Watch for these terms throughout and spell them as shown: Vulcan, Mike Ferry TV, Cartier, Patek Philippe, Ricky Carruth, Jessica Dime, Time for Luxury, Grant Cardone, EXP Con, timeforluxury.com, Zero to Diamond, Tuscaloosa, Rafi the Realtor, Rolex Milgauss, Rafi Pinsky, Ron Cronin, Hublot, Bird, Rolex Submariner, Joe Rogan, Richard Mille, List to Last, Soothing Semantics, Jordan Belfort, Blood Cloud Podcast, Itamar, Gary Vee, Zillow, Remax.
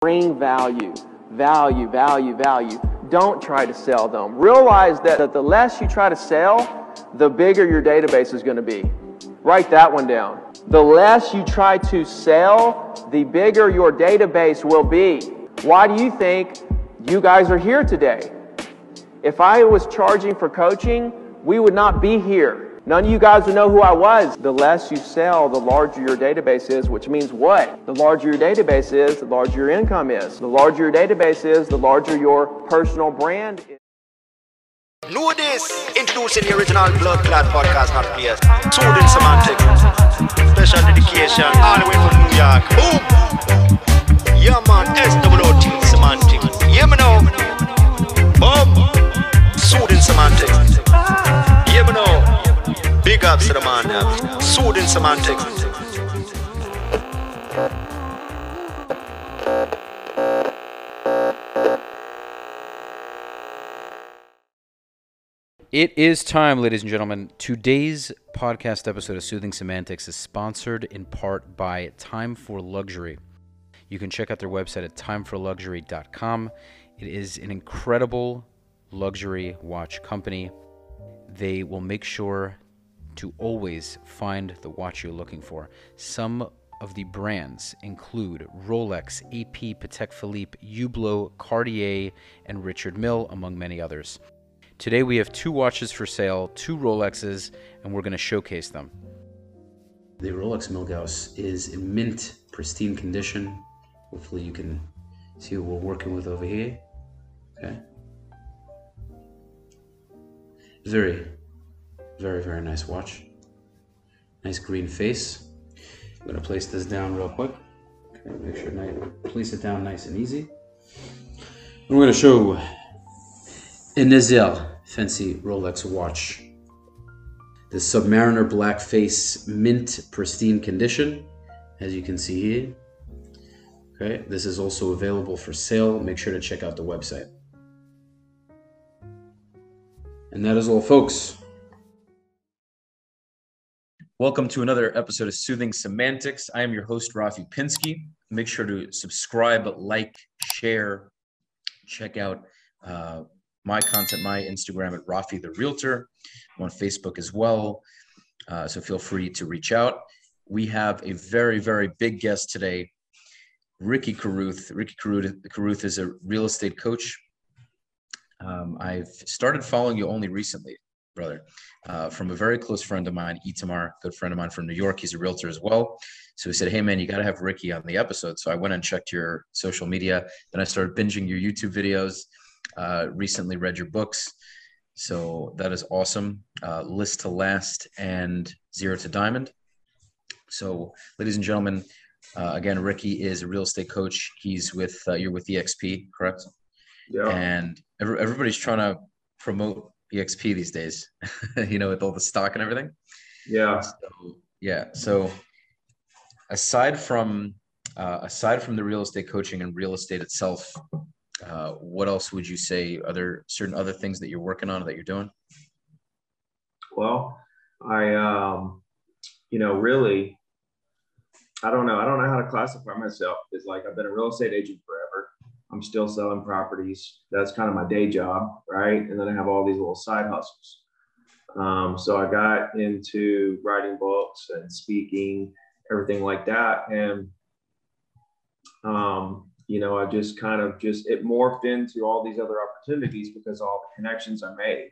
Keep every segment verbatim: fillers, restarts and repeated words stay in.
Bring value, value, value, value. Don't try to sell them. Realize that, that the less you try to sell, the bigger your database is going to be. Write that one down. The less you try to sell, the bigger your database will be. Why do you think you guys are here today? If I was charging for coaching, we would not be here. None of you guys would know who I was. The less you sell, the larger your database is, which means what? The larger your database is, the larger your income is. The larger your database is, the larger your personal brand is. Know this! Introducing the original Blood Cloud Podcast, not players. Soothing Semantics. Special dedication, all the way from New York. Boom! Yeah, man, S O O T Semantics. Yeah, man, oh. Boom! Soothing Semantics. Yeah, man, oh. Big ups to the man, yeah. Soothing Semantics. It is time, ladies and gentlemen. Today's podcast episode of Soothing Semantics is sponsored in part by Time for Luxury. You can check out their website at time for luxury dot com. It is an incredible luxury watch company. They will make sure to always find the watch you're looking for. Some of the brands include Rolex, A P, Patek Philippe, Hublot, Cartier, and Richard Mille, among many others. Today we have two watches for sale, two Rolexes, and we're going to showcase them. The Rolex Milgauss is in mint, pristine condition. Hopefully you can see what we're working with over here. Okay. Very, very, very nice watch. Nice green face. I'm going to place this down real quick. Okay, make sure I place it down nice and easy. I'm going to show Inazel fancy Rolex watch. The Submariner black face, mint, pristine condition, as you can see here. Okay, this is also available for sale. Make sure to check out the website. And that is all, folks. Welcome to another episode of Soothing Semantics. I am your host, Rafi Pinsky. Make sure to subscribe, like, share, check out uh, my content, my Instagram at Rafi the Realtor. I'm on Facebook as well, uh, so feel free to reach out. We have a very, very big guest today, Ricky Carruth. Ricky Carruth, Carruth is a real estate coach. Um, I've started following you only recently, brother, uh, from a very close friend of mine, Itamar, good friend of mine from New York. He's a realtor as well. So he said, hey, man, you got to have Ricky on the episode. So I went and checked your social media. Then I started binging your YouTube videos. Uh, recently read your books. So that is awesome. Uh, List to Last and Zero to Diamond. So ladies and gentlemen, uh, again, Ricky is a real estate coach. He's with, uh, you're with E X P, correct? Yeah. And every, everybody's trying to promote E X P these days, you know, with all the stock and everything. Yeah. So, yeah. So aside from, uh, aside from the real estate coaching and real estate itself, Uh, what else would you say? Are there certain other things that you're working on or that you're doing? Well, I, um, you know, really, I don't know. I don't know how to classify myself. It's like I've been a real estate agent forever. I'm still selling properties. That's kind of my day job, right? And then I have all these little side hustles. Um, so I got into writing books and speaking, everything like that. And, um, you know, I just kind of just, it morphed into all these other opportunities because of all the connections I made.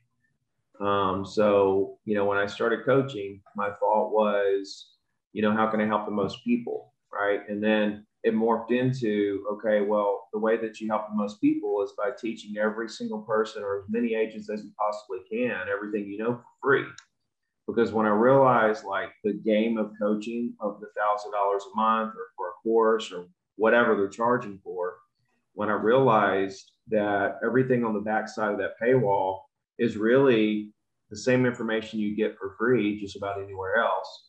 Um, so, you know, when I started coaching, my thought was, you know, how can I help the most people, right? And then it morphed into, okay, well, the way that you help the most people is by teaching every single person or as many agents as you possibly can, everything you know for free. Because when I realized like the game of coaching of the thousand dollars a month or for a course or whatever they're charging for, when I realized that everything on the backside of that paywall is really the same information you get for free just about anywhere else.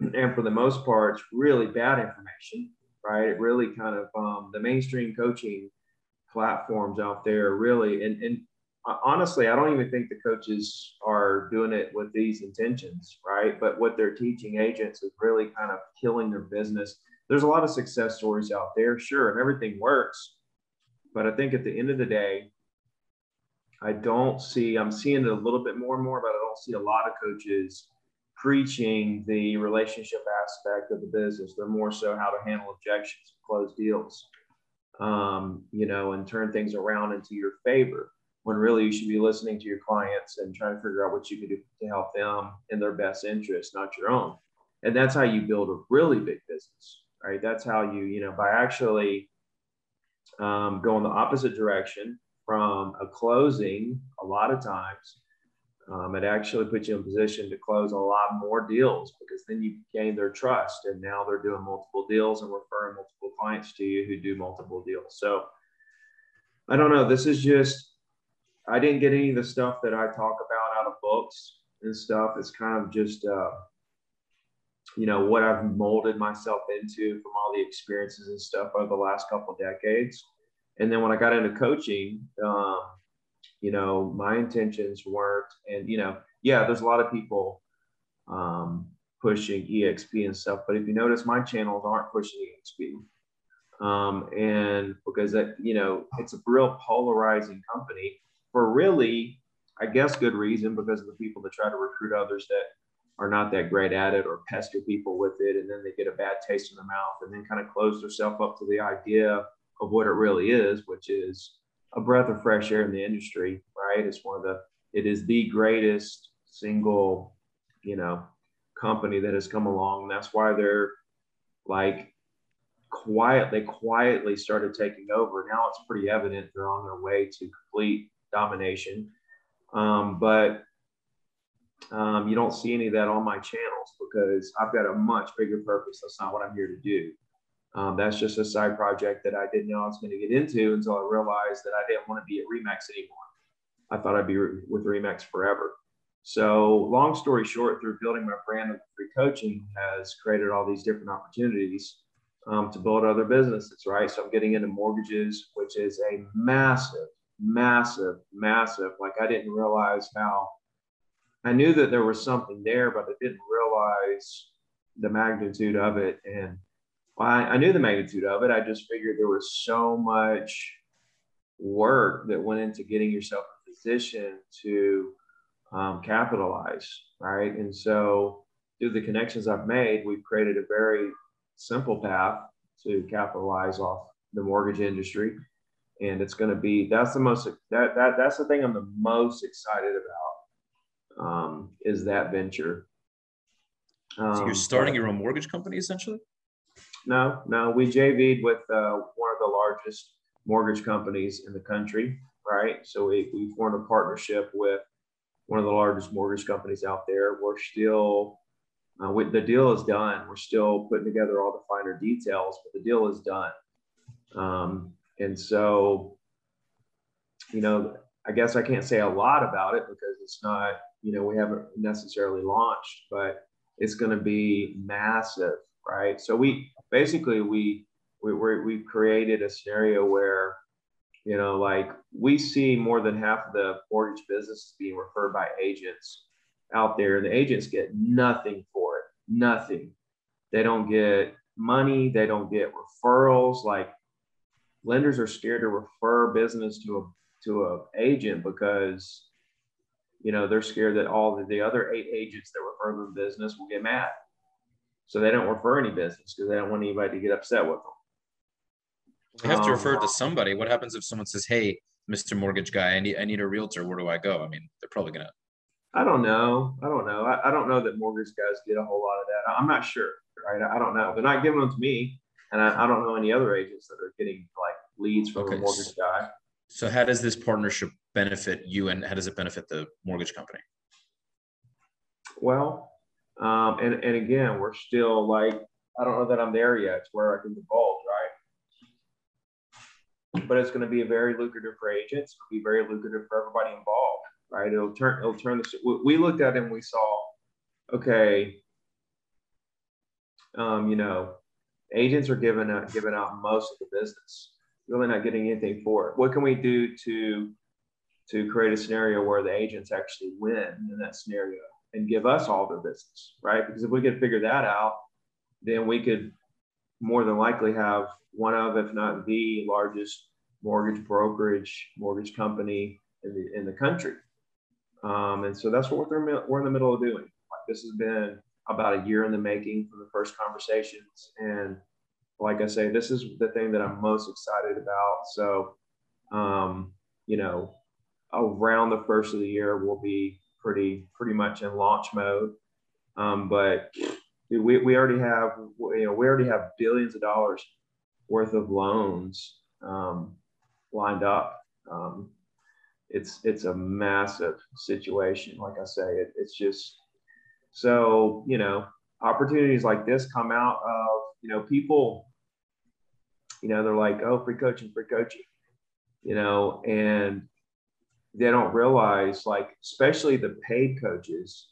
And for the most part, it's really bad information, right? It really kind of, um, the mainstream coaching platforms out there really, and, and honestly, I don't even think the coaches are doing it with these intentions, right? But what they're teaching agents is really kind of killing their business there's a lot of success stories out there, sure, and everything works. But I think at the end of the day, I don't see, I'm seeing it a little bit more and more, but I don't see a lot of coaches preaching the relationship aspect of the business. They're more so how to handle objections, close deals, um, you know, and turn things around into your favor, when really you should be listening to your clients and trying to figure out what you can do to help them in their best interest, not your own. And that's how you build a really big business, right? That's how you, you know, by actually um, going the opposite direction from a closing a lot of times, um, it actually puts you in position to close a lot more deals, because then you gain their trust, and now they're doing multiple deals and referring multiple clients to you who do multiple deals. So I don't know, this is just, I didn't get any of the stuff that I talk about out of books and stuff. It's kind of just, uh, you know, what I've molded myself into from all the experiences and stuff over the last couple of decades. And then when I got into coaching, um, you know, my intentions weren't, and, you know, yeah, there's a lot of people um, pushing E X P and stuff, but if you notice, my channels aren't pushing E X P. Um, and because that, you know, it's a real polarizing company. For really, I guess, good reason, because of the people that try to recruit others that are not that great at it, or pester people with it, and then they get a bad taste in their mouth, and then kind of close themselves up to the idea of what it really is, which is a breath of fresh air in the industry, right? It's one of the, it is the greatest single, you know, company that has come along. And that's why they're like quiet, they quietly started taking over. Now it's pretty evident they're on their way to complete domination, um, but um, you don't see any of that on my channels, because I've got a much bigger purpose. That's not what I'm here to do. Um, that's just a side project that I didn't know I was going to get into until I realized that I didn't want to be at Remax anymore. I thought I'd be re- with Remax forever. So long story short, through building my brand of free coaching has created all these different opportunities um, to build other businesses, right? So I'm getting into mortgages, which is a massive massive, massive. Like, I didn't realize how, I knew that there was something there, but I didn't realize the magnitude of it. And well, I, I knew the magnitude of it. I just figured there was so much work that went into getting yourself in a position to um, capitalize, right? And so through the connections I've made, we've created a very simple path to capitalize off the mortgage industry. And it's going to be, that's the most, that, that that's the thing I'm the most excited about, um, is that venture. Um, so you're starting but, your own mortgage company, essentially? No, no. We J V'd with uh, one of the largest mortgage companies in the country, right? So we, we formed a partnership with one of the largest mortgage companies out there. We're still, uh, we, the deal is done. We're still putting together all the finer details, but the deal is done. Um, And so, you know, I guess I can't say a lot about it, because it's not, you know, we haven't necessarily launched, but it's going to be massive, right? So we basically, we, we, we're, we've created a scenario where, you know, like we see more than half of the mortgage business being referred by agents out there, and the agents get nothing for it, nothing. They don't get money. They don't get referrals. Like, lenders are scared to refer business to a to an agent, because, you know, they're scared that all the, the other eight agents that refer them business will get mad. So they don't refer any business because they don't want anybody to get upset with them. They have um, to refer to somebody. What happens if someone says, "Hey, Mister Mortgage Guy, I need I need a realtor. Where do I go?" I mean, they're probably gonna. I don't know. I don't know. I, I don't know that mortgage guys get a whole lot of that. I'm not sure. Right? I, I don't know. They're not giving them to me. And I, I don't know any other agents that are getting like leads from okay. a mortgage guy. So how does this partnership benefit you, and how does it benefit the mortgage company? Well, um, and, and again, we're still like, I don't know that I'm there yet. It's where I can divulge, right? But it's going to be a very lucrative for agents. It'll be very lucrative for everybody involved, right? It'll turn, it'll turn this, we looked at it and we saw, okay, um, you know, agents are giving out, giving out most of the business, really not getting anything for it. What can we do to, to create a scenario where the agents actually win in that scenario and give us all their business, right? Because if we could figure that out, then we could more than likely have one of, if not the largest mortgage brokerage, mortgage company in the, in the country. Um, and so that's what we're, we're in the middle of doing. Like, this has been about a year in the making from the first conversations. And like I say, this is the thing that I'm most excited about. So, um, you know, around the first of the year, we'll be pretty, pretty much in launch mode. Um, but we, we already have, you know, we already have billions of dollars worth of loans, um, lined up. Um, it's, it's a massive situation. Like I say, it, it's just, so, you know, opportunities like this come out of, you know, people, you know, they're like, oh, free coaching, free coaching, you know, and they don't realize, like, especially the paid coaches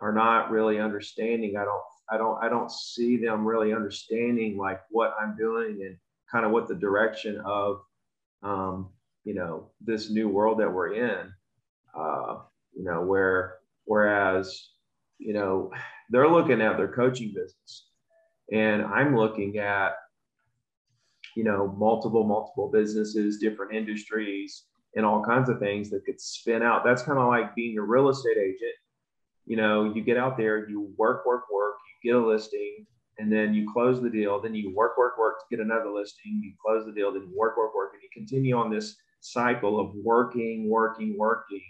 are not really understanding. I don't, I don't, I don't see them really understanding like what I'm doing and kind of what the direction of, um, you know, this new world that we're in, uh, you know, where, whereas, you know, they're looking at their coaching business and I'm looking at, you know, multiple, multiple businesses, different industries and all kinds of things that could spin out. That's kind of like being a real estate agent. You know, you get out there, you work, work, work, you get a listing, and then you close the deal. Then you work, work, work to get another listing. You close the deal, then you work, work, work, and you continue on this cycle of working, working, working,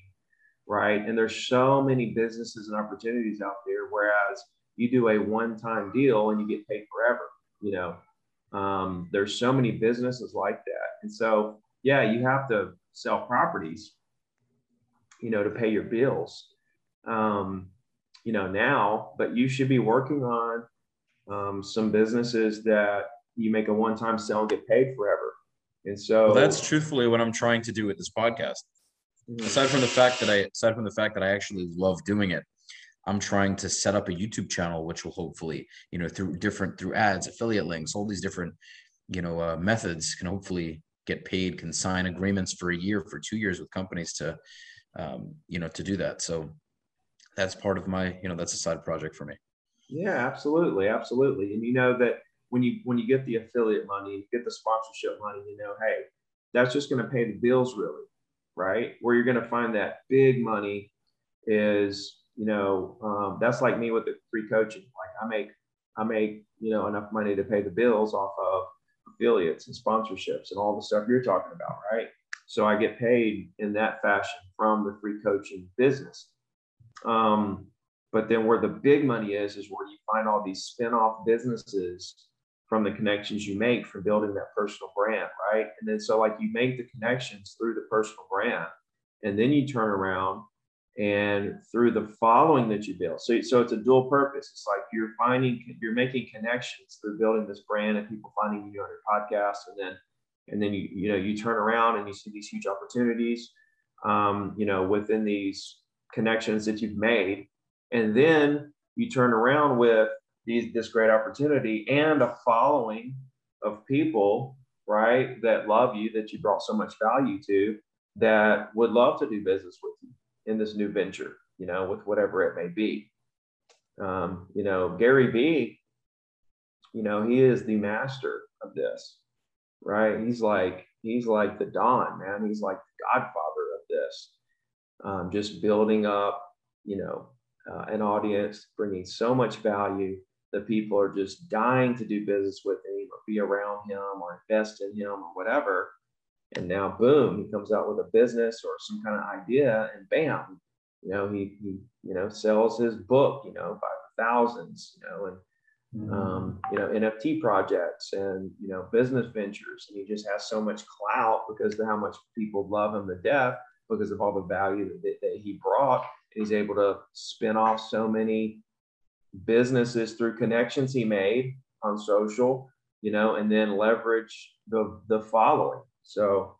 right? And there's so many businesses and opportunities out there, whereas you do a one-time deal and you get paid forever, you know. Um, there's so many businesses like that. And so, yeah, you have to sell properties, you know, to pay your bills. Um, you know, now, but you should be working on, um, some businesses that you make a one-time sale and get paid forever. And so well, that's truthfully what I'm trying to do with this podcast. Mm-hmm. Aside from the fact that I, aside from the fact that I actually love doing it, I'm trying to set up a YouTube channel, which will hopefully, you know, through different, through ads, affiliate links, all these different, you know, uh, methods can hopefully get paid, can sign agreements for a year, for two years with companies to, um, you know, to do that. So that's part of my, you know, that's a side project for me. Yeah, absolutely. Absolutely. And you know that when you, when you get the affiliate money, you get the sponsorship money, you know, hey, that's just going to pay the bills really, right? Where you're going to find that big money is, you know, um, that's like me with the free coaching. Like I make, I make, you know, enough money to pay the bills off of affiliates and sponsorships and all the stuff you're talking about, right? So I get paid in that fashion from the free coaching business. Um, but then where the big money is, is where you find all these spin-off businesses from the connections you make for building that personal brand, right? And then, so like you make the connections through the personal brand, and then you turn around and through the following that you build. So, so it's a dual purpose. It's like you're finding, you're making connections through building this brand and people finding you on your podcast. And then, and then you, you know, you turn around and you see these huge opportunities, um, you know, within these connections that you've made, and then you turn around with these, this great opportunity and a following of people, right, that love you, that you brought so much value to, that would love to do business with you in this new venture, you know, with whatever it may be. Um, you know, Gary Vee, you know, he is the master of this, right? He's like, he's like the Don, man. He's like the godfather of this. Um, just building up, you know, uh, an audience, bringing so much value that people are just dying to do business with him or be around him or invest in him or whatever. And now, boom, he comes out with a business or some kind of idea and bam, you know, he, he you know, sells his book, you know, by the thousands, you know, and, mm-hmm. um, you know, N F T projects and, you know, business ventures. And he just has so much clout because of how much people love him to death, because of all the value that, that he brought. He's able to spin off so many businesses through connections he made on social, you know, and then leverage the, the following. So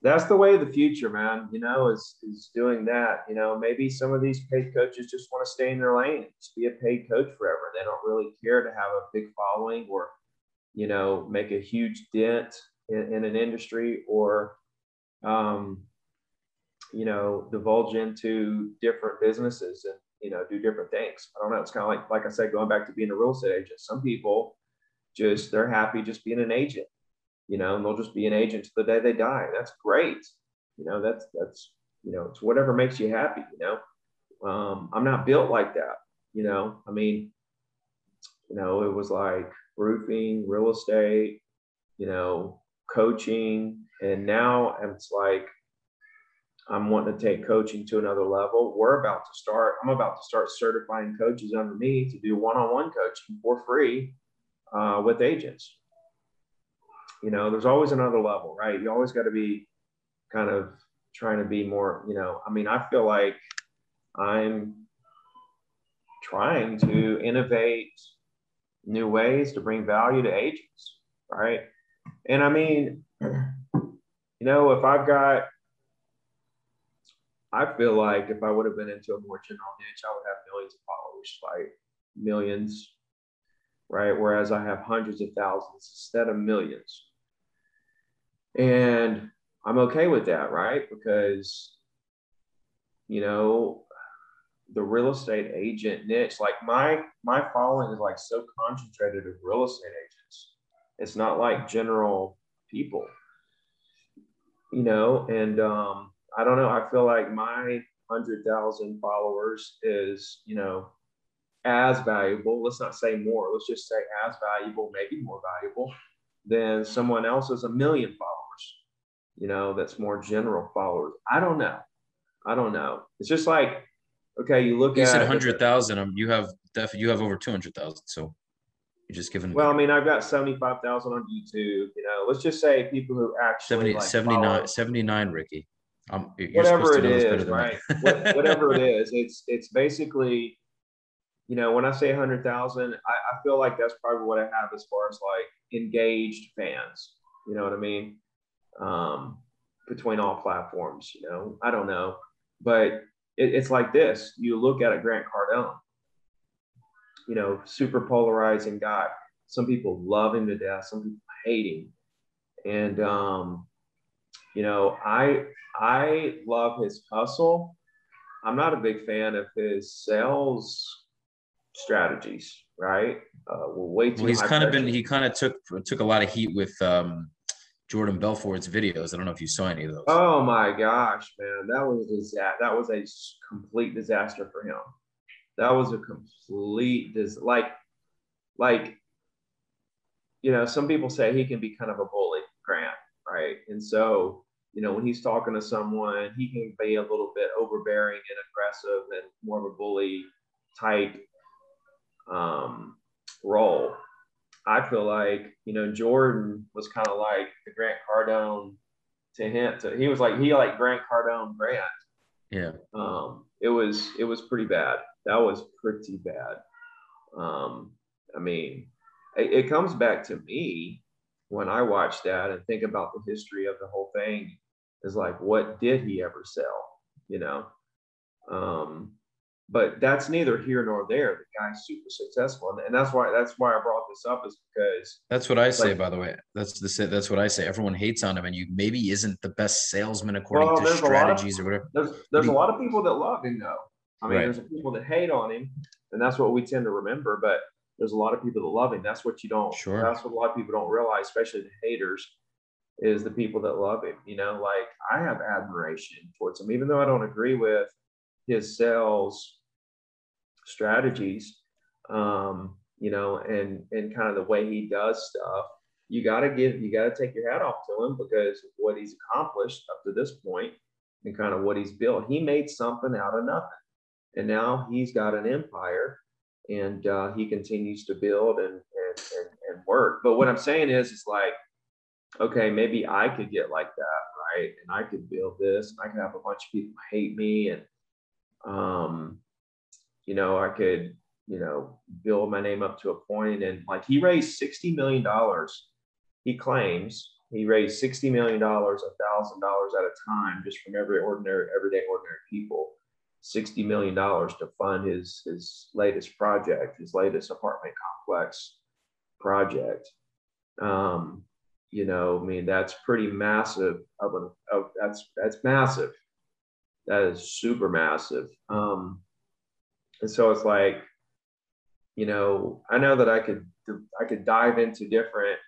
that's the way of the future, man, you know, is, is doing that. You know, maybe some of these paid coaches just want to stay in their lane and just be a paid coach forever. They don't really care to have a big following or, you know, make a huge dent in, in an industry or, um, you know, divulge into different businesses and, you know, do different things. I don't know. It's kind of like, like I said, going back to being a real estate agent, some people just, they're happy just being an agent, you know, and they'll just be an agent to the day they die. That's great. You know, that's, that's, you know, it's whatever makes you happy, you know. Um, I'm not built like that, you know. I mean, you know, it was like roofing, real estate, you know, coaching. And now it's like, I'm wanting to take coaching to another level. We're about to start, I'm about to start certifying coaches under me to do one-on-one coaching for free uh, with agents. You know, there's always another level, right? You always got to be kind of trying to be more, you know, I mean, I feel like I'm trying to innovate new ways to bring value to agents, right? And I mean, you know, if I've got, I feel like if I would have been into a more general niche, I would have millions of followers, like millions, right? Whereas I have hundreds of thousands instead of millions. And I'm okay with that, right? Because, you know, the real estate agent niche, like my, my following is like so concentrated of real estate agents. It's not like general people, you know, and, um, I don't know. I feel like my one hundred thousand followers is, you know, as valuable. Let's not say more. Let's just say as valuable, maybe more valuable than someone else's a million followers, you know, that's more general followers. I don't know. I don't know. It's just like, okay, you look at. You said one hundred thousand. Um, you have def- you have over two hundred thousand. So you're just giving. Well, I mean, I've got seventy-five thousand on YouTube. You know, let's just say people who actually. seventy, like seventy-nine, seventy-nine, Ricky. Um, whatever it is, right? what, whatever it is, it's it's basically, you know, when I say one hundred thousand, I, I feel like that's probably what I have as far as like engaged fans. You know what I mean? Um, between all platforms, you know, I don't know, but it, it's like this. You look at a Grant Cardone, you know, super polarizing guy. Some people love him to death. Some people hate him, and um, you know, I. I love his hustle. I'm not a big fan of his sales strategies, right? Uh, we're way too well, he's kind of been, he kind of took took a lot of heat with um, Jordan Belfort's videos. I don't know if you saw any of those. Oh my gosh, man. That was, a, that was a complete disaster for him. That was a complete dis- like, like, you know, some people say he can be kind of a bully, Grant, right? And so, you know, when he's talking to someone, he can be a little bit overbearing and aggressive and more of a bully type um, role. I feel like, you know, Jordan was kind of like the Grant Cardone to him. To, he was like, he like Grant Cardone Grant. Yeah. Um, it was, it was pretty bad. That was pretty bad. Um, I mean, it, it comes back to me when I watch that and think about the history of the whole thing. Is like, what did he ever sell, you know? Um, but that's neither here nor there. The guy's super successful. And that's why, that's why I brought this up, is because. That's what I say, like, by the way. That's the, that's what I say. Everyone hates on him, and you maybe isn't the best salesman according well, to strategies of, or whatever. There's, there's what a lot of people that love him though. I mean, right. There's people that hate on him, and that's what we tend to remember, but there's a lot of people that love him. That's what you don't, sure. That's what a lot of people don't realize, especially the haters, is the people that love him. You know, like I have admiration towards him, even though I don't agree with his sales strategies, um, you know, and, and kind of the way he does stuff. You got to give, you got to take your hat off to him because what he's accomplished up to this point and kind of what he's built, he made something out of nothing. And now he's got an empire. And uh, he continues to build and, and and and work. But what I'm saying is, it's like, okay, maybe I could get like that, right? And I could build this. And I could have a bunch of people hate me, and um, you know, I could, you know, build my name up to a point. And like, he raised sixty million dollars. He claims he raised sixty million dollars, a thousand dollars at a time, just from every ordinary, everyday, ordinary people. sixty million dollars to fund his, his latest project, his latest apartment complex project. Um, you know, I mean, that's pretty massive of an, of, that's, that's massive. That is super massive. Um, and so it's like, you know, I know that I could, I could dive into different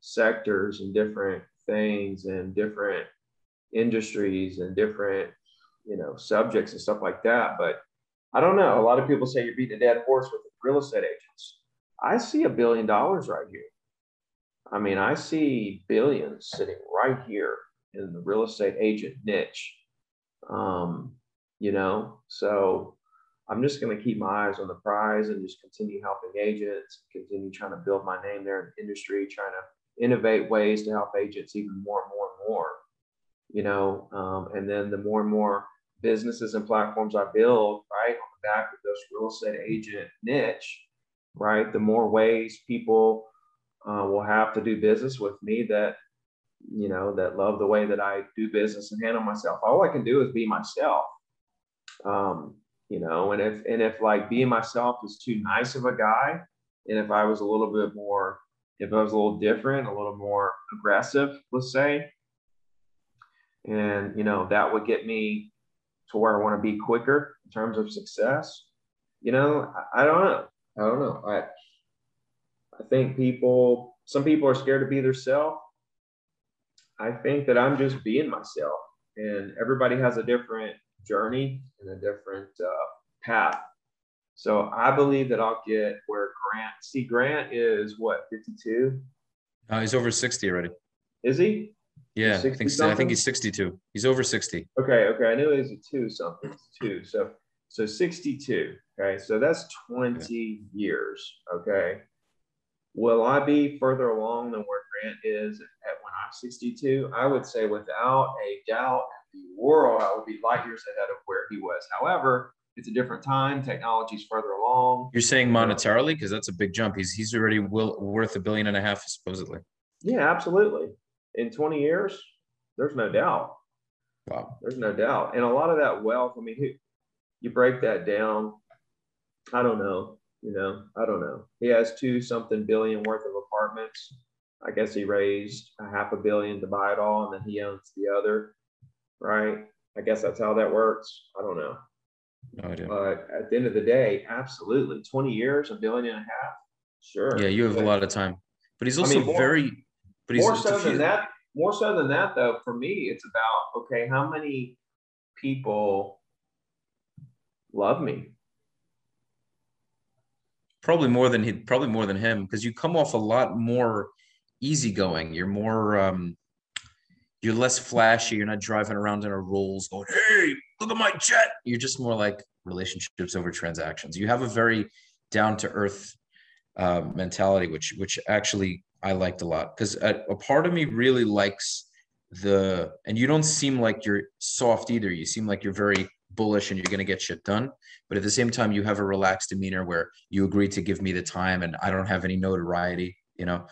sectors and different things and different industries and different, you know, subjects and stuff like that. But I don't know. A lot of people say you're beating a dead horse with real estate agents. I see a billion dollars right here. I mean, I see billions sitting right here in the real estate agent niche. Um, you know, so I'm just going to keep my eyes on the prize and just continue helping agents, continue trying to build my name there in the industry, trying to innovate ways to help agents even more and more and more, you know, um, and then the more and more businesses and platforms I build, right, on the back of this real estate agent niche, right, the more ways people uh, will have to do business with me that, you know, that love the way that I do business and handle myself. All I can do is be myself, um, you know, and if, and if like being myself is too nice of a guy, and if I was a little bit more, if I was a little different, a little more aggressive, let's say, and, you know, that would get me to where I want to be quicker in terms of success. You know, I, I don't know. I don't know. I, I think people, some people are scared to be their self. I think that I'm just being myself, and everybody has a different journey and a different uh, path. So I believe that I'll get where Grant, see Grant is what, fifty-two? Uh, he's over sixty already. Is he? Yeah, I think, so. I think he's sixty-two. He's over sixty. Okay, okay. I knew it was a two something. It's two. So so sixty-two. Okay. So that's twenty yeah. years. Okay. Will I be further along than where Grant is at when I'm sixty-two? I would say without a doubt in the world, I would be light years ahead of where he was. However, it's a different time. Technology's further along. You're saying monetarily? Because that's a big jump. He's he's already will, worth a billion and a half, supposedly. Yeah, absolutely. In twenty years, there's no doubt. Wow. There's no doubt. And a lot of that wealth, I mean, you break that down. I don't know. You know, I don't know. He has two something billion worth of apartments. I guess he raised a half a billion to buy it all, and then he owns the other, right? I guess that's how that works. I don't know. No idea. But at the end of the day, absolutely. twenty years, a billion and a half. Sure. Yeah, you have but, a lot of time. But he's also I mean, very... But more so than that, more so than that, though, for me, it's about, okay, how many people love me? Probably more than he, probably more than him, because you come off a lot more easygoing. You're more, um, you're less flashy. You're not driving around in a Rolls going, "Hey, look at my jet." You're just more like relationships over transactions. You have a very down to earth uh, mentality, which which actually. I liked a lot, because a, a part of me really likes the, and you don't seem like you're soft either. You seem like you're very bullish and you're going to get shit done. But at the same time, you have a relaxed demeanor where you agree to give me the time and I don't have any notoriety, you know,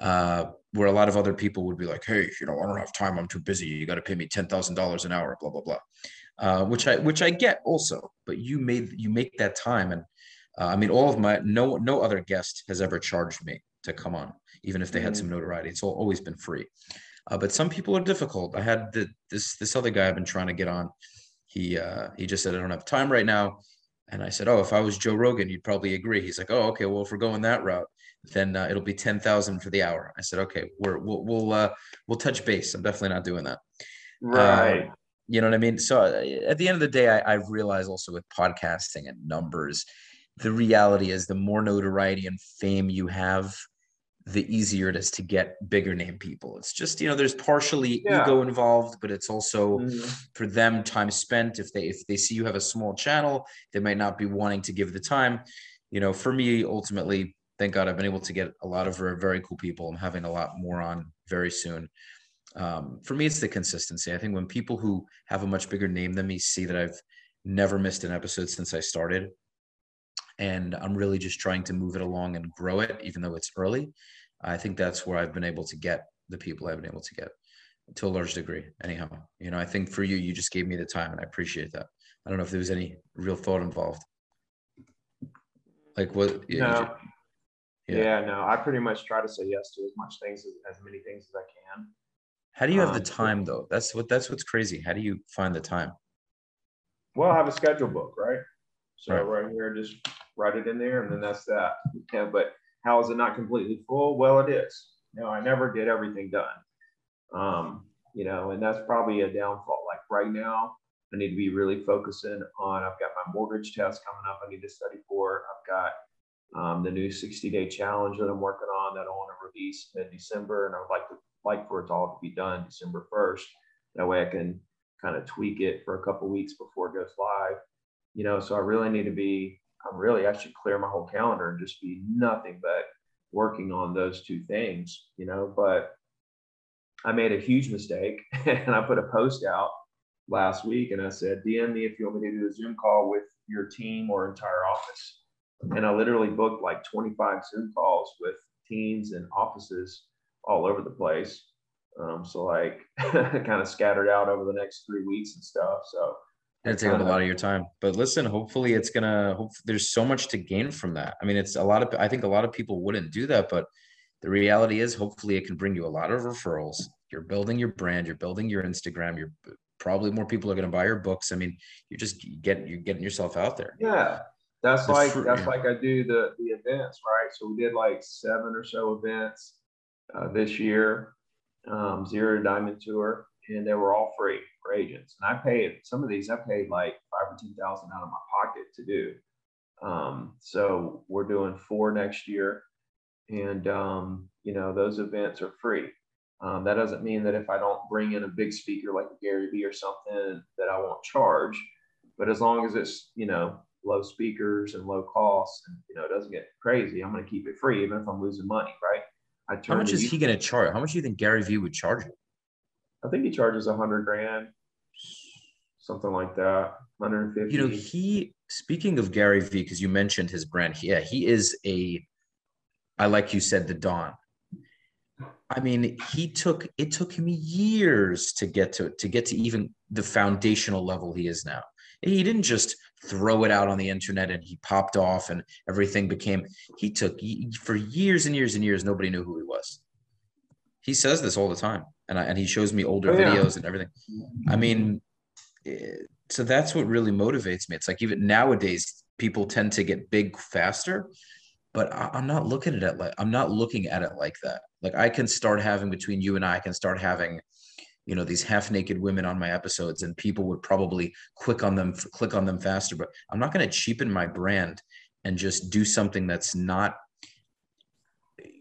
uh, where a lot of other people would be like, "Hey, you know, I don't have time. I'm too busy. You got to pay me ten thousand dollars an hour, blah, blah, blah." Uh, which I, which I get also, but you made, you make that time. And uh, I mean, all of my, no, no other guest has ever charged me to come on, even if they had some notoriety. It's always been free. Uh, but some people are difficult. I had the, this this other guy I've been trying to get on. He uh, he just said, "I don't have time right now." And I said, "Oh, if I was Joe Rogan, you'd probably agree." He's like, "Oh, okay. Well, if we're going that route, then uh, it'll be ten thousand for the hour." I said, "Okay, we're, we'll we'll uh, we'll touch base. I'm definitely not doing that." Right. Uh, you know what I mean? So at the end of the day, I, I realize also with podcasting and numbers, the reality is the more notoriety and fame you have, the easier it is to get bigger name people. It's just, you know, there's partially yeah. ego involved, but it's also mm-hmm. for them time spent. If they, if they see you have a small channel, they might not be wanting to give the time. You know, for me, ultimately, thank God I've been able to get a lot of very, very cool people. I'm having a lot more on very soon. Um, for me, it's the consistency. I think when people who have a much bigger name than me see that I've never missed an episode since I started, and I'm really just trying to move it along and grow it, even though it's early. I think that's where I've been able to get the people I've been able to get to a large degree. Anyhow, you know, I think for you, you just gave me the time and I appreciate that. I don't know if there was any real thought involved. Like what? Yeah, no. You, yeah. yeah, no, I pretty much try to say yes to as much things, as, as many things as I can. How do you have um, the time though? That's what, that's what's crazy. How do you find the time? Well, I have a schedule book, right? So right, right here, just write it in there, and then that's that. You know, but how is it not completely full? Well, it is. You know, I never get everything done. Um, you know, and that's probably a downfall. Like right now, I need to be really focusing on, I've got my mortgage test coming up I need to study for. I've got um, the new sixty day challenge that I'm working on that I want to release in December. And I would like to like for it all to be done December first. That way I can kind of tweak it for a couple of weeks before it goes live. You know, so I really need to be, I'm really, I should clear my whole calendar and just be nothing but working on those two things, you know, but I made a huge mistake and I put a post out last week and I said, D M me if you want me to do a Zoom call with your team or entire office. And I literally booked like twenty-five Zoom calls with teams and offices all over the place. Um, so like kind of scattered out over the next three weeks and stuff. So that's taking a lot of your time, but listen, hopefully it's going to, hope there's so much to gain from that. I mean, it's a lot of, I think a lot of people wouldn't do that, but the reality is hopefully it can bring you a lot of referrals. You're building your brand, you're building your Instagram, you're probably more people are going to buy your books. I mean, you're just getting, you're getting yourself out there. Yeah. That's like, that's like I do the, the events, right? So we did like seven or so events uh, this year, um, Zero to Diamond Tour, and they were all free for agents. And I paid some of these, I paid like five or ten thousand dollars out of my pocket to do. Um, so we're doing four next year. And, um, you know, those events are free. Um, that doesn't mean that if I don't bring in a big speaker like Gary Vee or something that I won't charge, but as long as it's, you know, low speakers and low costs and, you know, it doesn't get crazy, I'm going to keep it free, even if I'm losing money, right? I turn How much is YouTube. He going to charge? How much do you think Gary Vee would charge? I think he charges a hundred grand, something like that, one hundred fifty. You know, he, speaking of Gary Vee, because you mentioned his brand, yeah, he is a, I like you said, the Don. I mean, he took, it took him years to get to to get to even the foundational level he is now. He didn't just throw it out on the internet and he popped off and everything became, he took, for years and years and years, nobody knew who he was. He says this all the time. And I, and he shows me older oh, yeah. videos and everything. I mean, so that's what really motivates me. It's like, even nowadays, people tend to get big faster, but I, I'm not looking at it like, I'm not looking at it like that. Like I can start having, between you and I, I can start having, you know, these half naked women on my episodes, and people would probably click on them, click on them faster, but I'm not going to cheapen my brand and just do something that's not,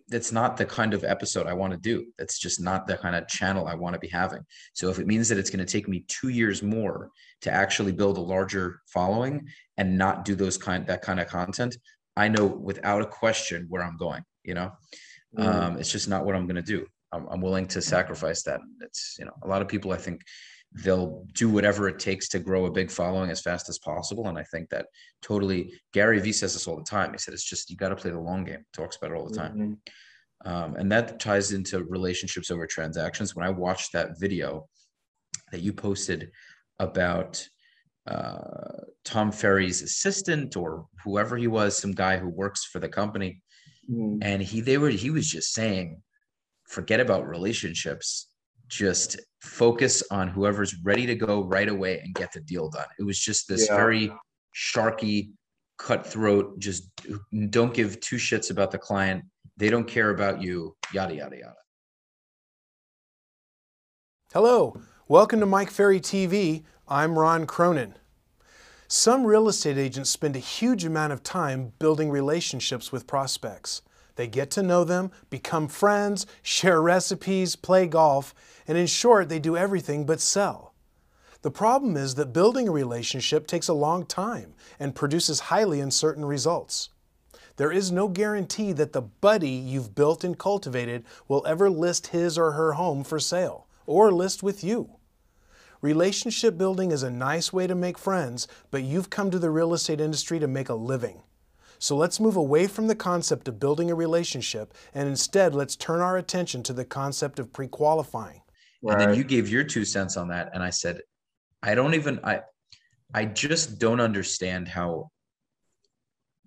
that's not the kind of episode I want to do. That's just not the kind of channel I want to be having. So if it means that it's going to take me two years more to actually build a larger following and not do those kind, that kind of content, I know without a question where I'm going, you know, mm. um, it's just not what I'm going to do. I'm, I'm willing to sacrifice that. It's, you know, a lot of people, I think they'll do whatever it takes to grow a big following as fast as possible. And I think that totally, Gary Vee says this all the time. He said, it's just, you got to play the long game. Talks about it all the time. Mm-hmm. Um, and that ties into relationships over transactions. When I watched that video that you posted about uh, Tom Ferry's assistant or whoever he was, some guy who works for the company. Mm-hmm. And he, they were, he was just saying, forget about relationships, just focus on whoever's ready to go right away and get the deal done. It was just this yeah. very sharky, cutthroat, just don't give two shits about the client. They don't care about you, yada, yada, yada. Hello, welcome to Mike Ferry T V. I'm Ron Cronin. Some real estate agents spend a huge amount of time building relationships with prospects. They get to know them, become friends, share recipes, play golf, and in short, they do everything but sell. The problem is that building a relationship takes a long time and produces highly uncertain results. There is no guarantee that the buddy you've built and cultivated will ever list his or her home for sale or list with you. Relationship building is a nice way to make friends, but you've come to the real estate industry to make a living. So let's move away from the concept of building a relationship and instead let's turn our attention to the concept of pre-qualifying. Right. And then you gave your two cents on that. And I said, I don't even, I, I just don't understand how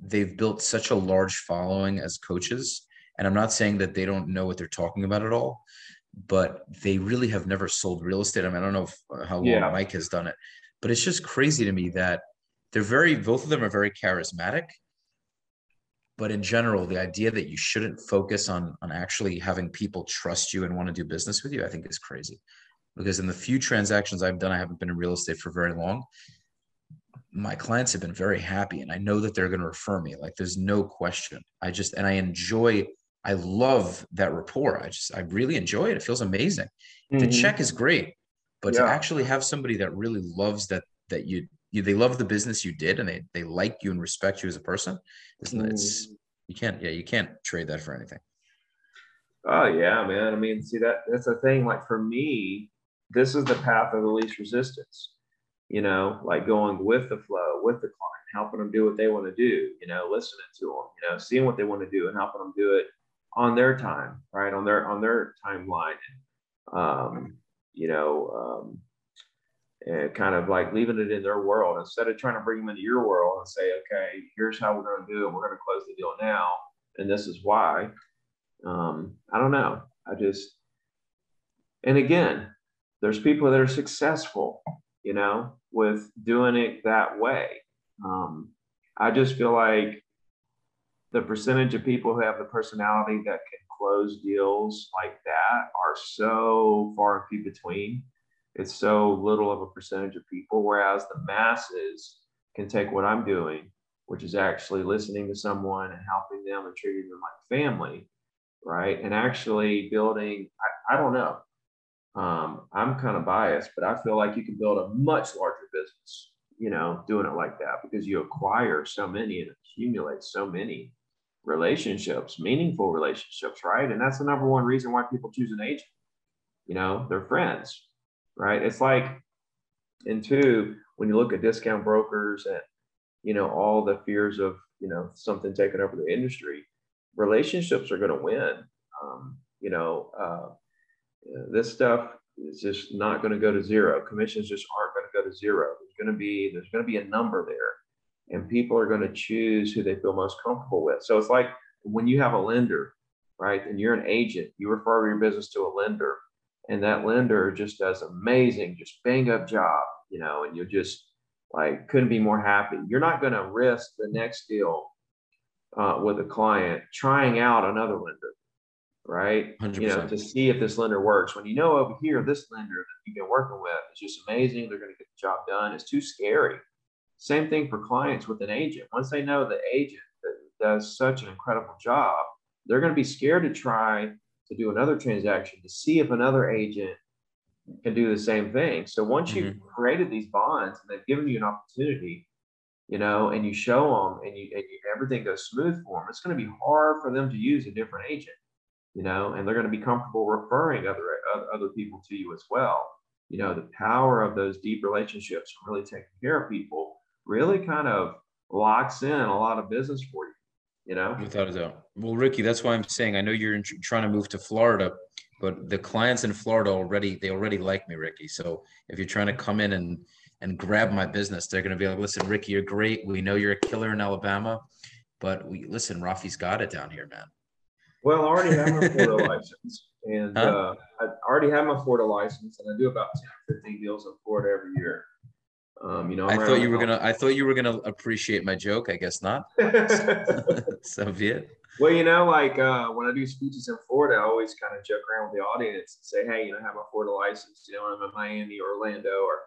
they've built such a large following as coaches. And I'm not saying that they don't know what they're talking about at all, but they really have never sold real estate. I mean, I don't know if, how long yeah. Mike has done it, but it's just crazy to me that they're very, both of them are very charismatic, But in general, the idea that you shouldn't focus on, on actually having people trust you and want to do business with you, I think is crazy. Because in the few transactions I've done, I haven't been in real estate for very long. My clients have been very happy, and I know that they're going to refer me. Like, there's no question. I just, and I enjoy, I love that rapport. I just, I really enjoy it. It feels amazing. Mm-hmm. The check is great, but yeah. to actually have somebody that really loves that, that you, you, they love the business you did, and they, they like you and respect you as a person. It's, mm. it's you can't, yeah, you can't trade that for anything. Oh yeah, man. I mean, see that, that's the thing. Like for me, this is the path of the least resistance, you know, like going with the flow, with the client, helping them do what they want to do, you know, listening to them, you know, seeing what they want to do and helping them do it on their time, right. On their, on their timeline, um, you know, um, and kind of like leaving it in their world instead of trying to bring them into your world and say, okay, here's how we're going to do it. We're going to close the deal now. And this is why, um, I don't know. I just, and again, there's people that are successful, you know, with doing it that way. Um, I just feel like the percentage of people who have the personality that can close deals like that are so far and few between. It's so little of a percentage of people, whereas the masses can take what I'm doing, which is actually listening to someone and helping them and treating them like family, right? And actually building, I, I don't know. Um, I'm kind of biased, but I feel like you can build a much larger business, you know, doing it like that, because you acquire so many and accumulate so many relationships, meaningful relationships, right? And that's the number one reason why people choose an agent, you know, their friends, right? It's like, and two, when you look at discount brokers and, you know, all the fears of, you know, something taking over the industry, relationships are going to win, um, you know, uh, this stuff is just not going to go to zero. Commissions just aren't going to go to zero. There's going to be, there's going to be a number there, and people are going to choose who they feel most comfortable with. So it's like when you have a lender, right? And you're an agent, you refer your business to a lender, and that lender just does amazing, just bang up job, you know, and you're just like, couldn't be more happy. You're not going to risk the next deal uh, with a client trying out another lender. Right. one hundred percent. You know, to see if this lender works when you know over here, this lender that you've been working with is just amazing. They're going to get the job done. It's too scary. Same thing for clients with an agent. Once they know the agent that does such an incredible job, they're going to be scared to try to do another transaction to see if another agent can do the same thing. So once mm-hmm. you've created these bonds and they've given you an opportunity, you know, and you show them and you, and you, everything goes smooth for them, it's going to be hard for them to use a different agent. You know, and they're going to be comfortable referring other other people to you as well. You know, the power of those deep relationships, really taking care of people, really kind of locks in a lot of business for you, you know? Without a doubt. Well, Ricky, that's why I'm saying, I know you're trying to move to Florida, but the clients in Florida already, they already like me, Ricky. So if you're trying to come in and, and grab my business, they're going to be like, listen, Ricky, you're great. We know you're a killer in Alabama, but we listen, Rafi's got it down here, man. Well, I already have my Florida license, and huh? uh, I already have my Florida license, and I do about ten, fifteen deals in Florida every year. Um, you know, I thought you were gonna. I thought you were gonna appreciate my joke. I guess not. So be it. Well, you know, like uh, when I do speeches in Florida, I always kind of joke around with the audience and say, "Hey, you know, I have my Florida license. You know, I'm in Miami, Orlando, or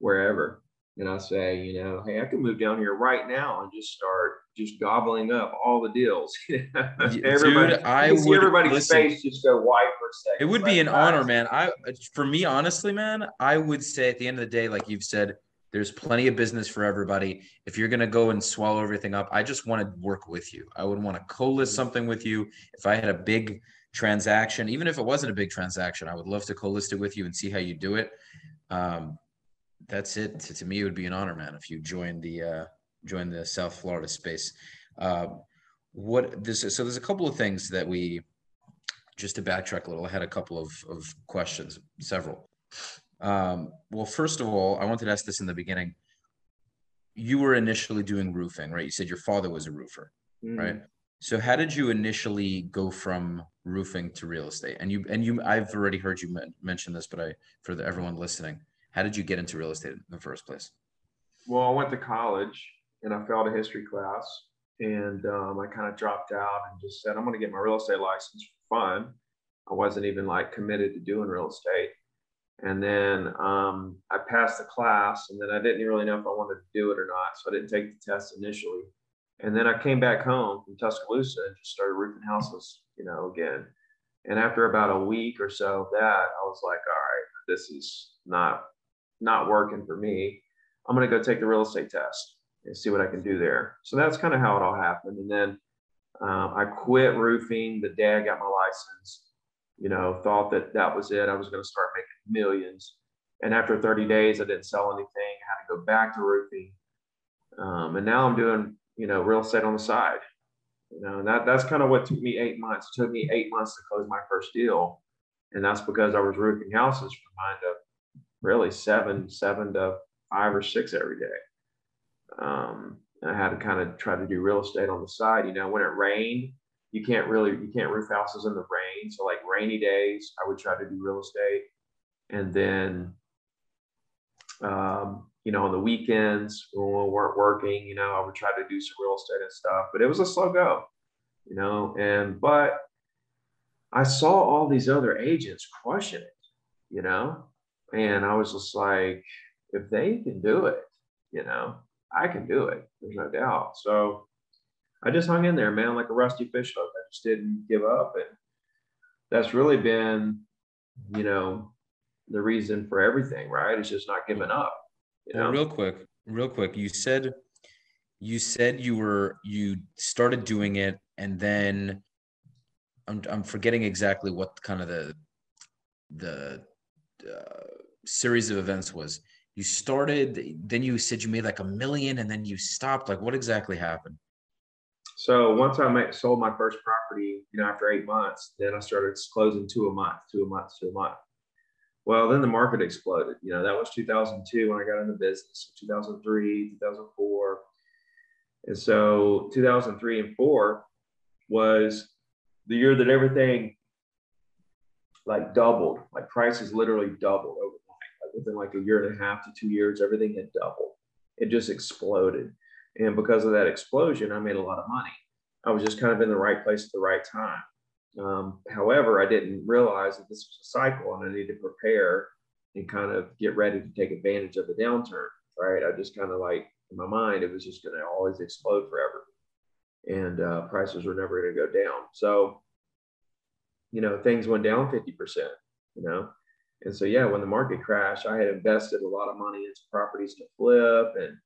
wherever." And I say, you know, hey, I can move down here right now and just start just gobbling up all the deals. everybody, Dude, I would, everybody's listen, face just go white for a second. It would be an honor, man. I, for me, honestly, man, I would say at the end of the day, like you've said, there's plenty of business for everybody. If you're going to go and swallow everything up, I just want to work with you. I would want to co-list something with you. If I had a big transaction, even if it wasn't a big transaction, I would love to co-list it with you and see how you do it. Um, That's it. To, to me, it would be an honor, man, if you joined the uh, joined the South Florida space. Uh, what this is, so there's a couple of things that we, just to backtrack a little, I had a couple of, of questions, several. Um, well, first of all, I wanted to ask this in the beginning. You were initially doing roofing, right? You said your father was a roofer, mm. right? So how did you initially go from roofing to real estate? And you and you, I've already heard you mention this, but I for the, everyone listening. How did you get into real estate in the first place? Well, I went to college and I failed a history class. And um, I kind of dropped out and just said, I'm going to get my real estate license for fun. I wasn't even like committed to doing real estate. And then um, I passed the class, and then I didn't really know if I wanted to do it or not. So I didn't take the test initially. And then I came back home from Tuscaloosa and just started roofing houses, you know, again. And after about a week or so of that, I was like, all right, this is not, not working for me. I'm going to go take the real estate test and see what I can do there. So that's kind of how it all happened. And then uh, I quit roofing the day I got my license, you know, thought that that was it. I was going to start making millions. And after thirty days, I didn't sell anything. I had to go back to roofing. Um, and now I'm doing, you know, real estate on the side. You know, and that, that's kind of what took me eight months. It took me eight months to close my first deal. And that's because I was roofing houses from nine to really seven, seven to five or six every day. Um, I had to kind of try to do real estate on the side. You know, when it rained, you can't really, you can't roof houses in the rain. So like rainy days, I would try to do real estate. And then, um, you know, on the weekends when we weren't working, you know, I would try to do some real estate and stuff, but it was a slow go, you know, and, but I saw all these other agents crushing it, you know, and I was just like, if they can do it, you know, I can do it. There's no doubt. So I just hung in there, man, like a rusty fish hook. I just didn't give up. And that's really been, you know, the reason for everything, right? It's just not giving up. You know? Well, real quick, real quick. You said, you said you were, you started doing it. And then I'm, I'm forgetting exactly what kind of the, the uh, series of events was. You started, then you said you made like a million and then you stopped. Like what exactly happened? So once I made, sold my first property, you know, after eight months, then I started closing two a month, two a month, two a month. Well, then the market exploded. You know, that was two thousand two when I got into business, two thousand three, two thousand four. And so two thousand three and four was the year that everything like doubled, like prices literally doubled over. Within like a year and a half to two years, everything had doubled. It just exploded. And because of that explosion, I made a lot of money. I was just kind of in the right place at the right time. Um, however, I didn't realize that this was a cycle and I needed to prepare and kind of get ready to take advantage of the downturn, right? I just kind of like, in my mind, it was just going to always explode forever. And uh, prices were never going to go down. So, you know, things went down fifty percent, you know? And so, yeah, when the market crashed, I had invested a lot of money into properties to flip and,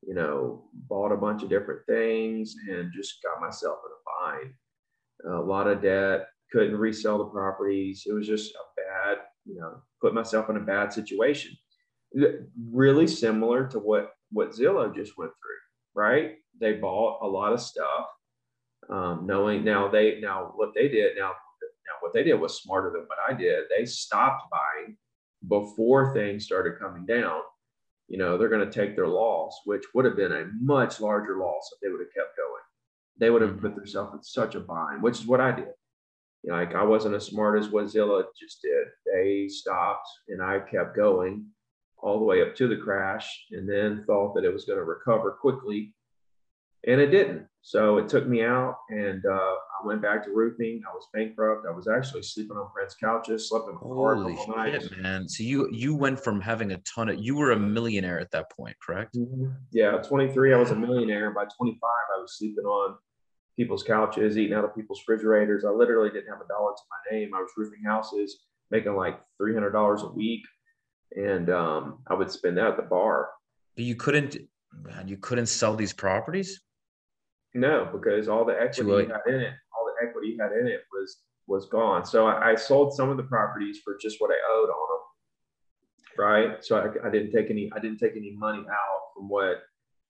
you know, bought a bunch of different things and just got myself in a bind. A lot of debt, couldn't resell the properties. It was just a bad, you know, put myself in a bad situation. Really similar to what, what Zillow just went through, right? They bought a lot of stuff, um, knowing now they, now what they did now, Now, what they did was smarter than what I did. They stopped buying before things started coming down. You know, they're going to take their loss, which would have been a much larger loss if they would have kept going. They would have mm-hmm. put themselves in such a bind, which is what I did. You know, like I wasn't as smart as what Zillow just did. They stopped and I kept going all the way up to the crash and then thought that it was going to recover quickly. And it didn't. So it took me out and uh, I went back to roofing. I was bankrupt. I was actually sleeping on friends' couches, slept in the car a couple nights. Man. So you you went from having a ton of, you were a millionaire at that point, correct? Mm-hmm. Yeah, at twenty-three, I was a millionaire. By twenty-five, I was sleeping on people's couches, eating out of people's refrigerators. I literally didn't have a dollar to my name. I was roofing houses, making like three hundred dollars a week. And um, I would spend that at the bar. But you couldn't, man, you couldn't sell these properties? No, because all the equity really? had in it, all the equity had in it was was gone. So I, I sold some of the properties for just what I owed on them, right? So I, I didn't take any, I didn't take any money out from what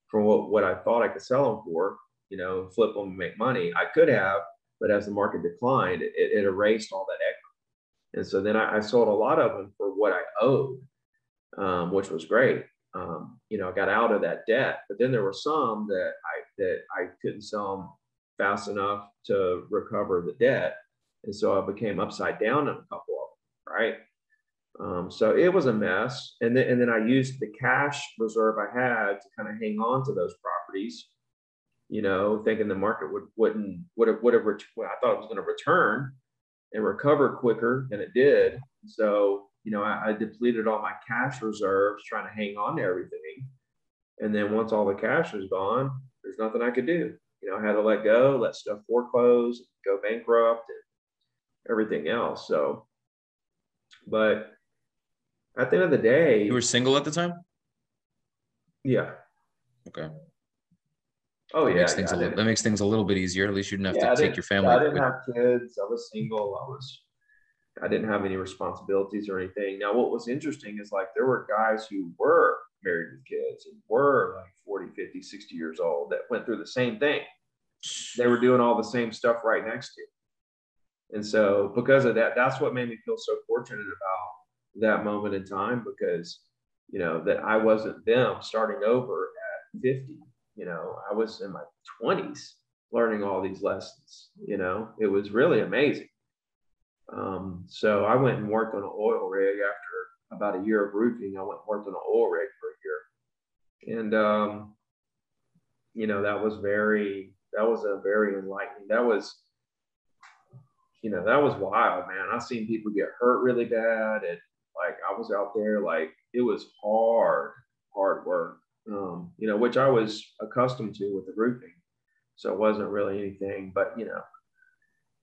from what, what I thought I could sell them for. You know, flip them and make money. I could have, but as the market declined, it, it erased all that equity. And so then I, I sold a lot of them for what I owed, um, which was great. Um, you know, I got out of that debt, but then there were some that I that I couldn't sell them fast enough to recover the debt. And so I became upside down in a couple of them, right? Um, so it was a mess. And then, and then I used the cash reserve I had to kind of hang on to those properties you know, thinking the market would, wouldn't, would have, would have, I thought it was going to return and recover quicker than it did. So, you know, I, I depleted all my cash reserves trying to hang on to everything. And then once all the cash was gone, there's nothing I could do. You know, I had to let go, let stuff foreclose, go bankrupt, and everything else. So, but at the end of the day, you were single at the time? Yeah. Okay. Oh, that yeah. Makes yeah a little, that makes things a little bit easier. At least you didn't have yeah, to take your family. I didn't with... have kids. I was single. I was, I didn't have any responsibilities or anything. Now, what was interesting is, like, there were guys who were married with kids and were like forty, fifty, sixty years old that went through the same thing. They were doing all the same stuff right next to you. And so because of that, that's what made me feel so fortunate about that moment in time, because, you know, that I wasn't them starting over at fifty. You know, I was in my twenties learning all these lessons. You know, it was really amazing. Um, so I went and worked on an oil rig after about a year of roofing. I went and worked on an oil rig for a year. And, um, you know, that was very, that was a very enlightening. That was, you know, that was wild, man. I've seen people get hurt really bad. And like, I was out there, like, it was hard, hard work, um, you know, which I was accustomed to with the roofing. So it wasn't really anything, but, you know,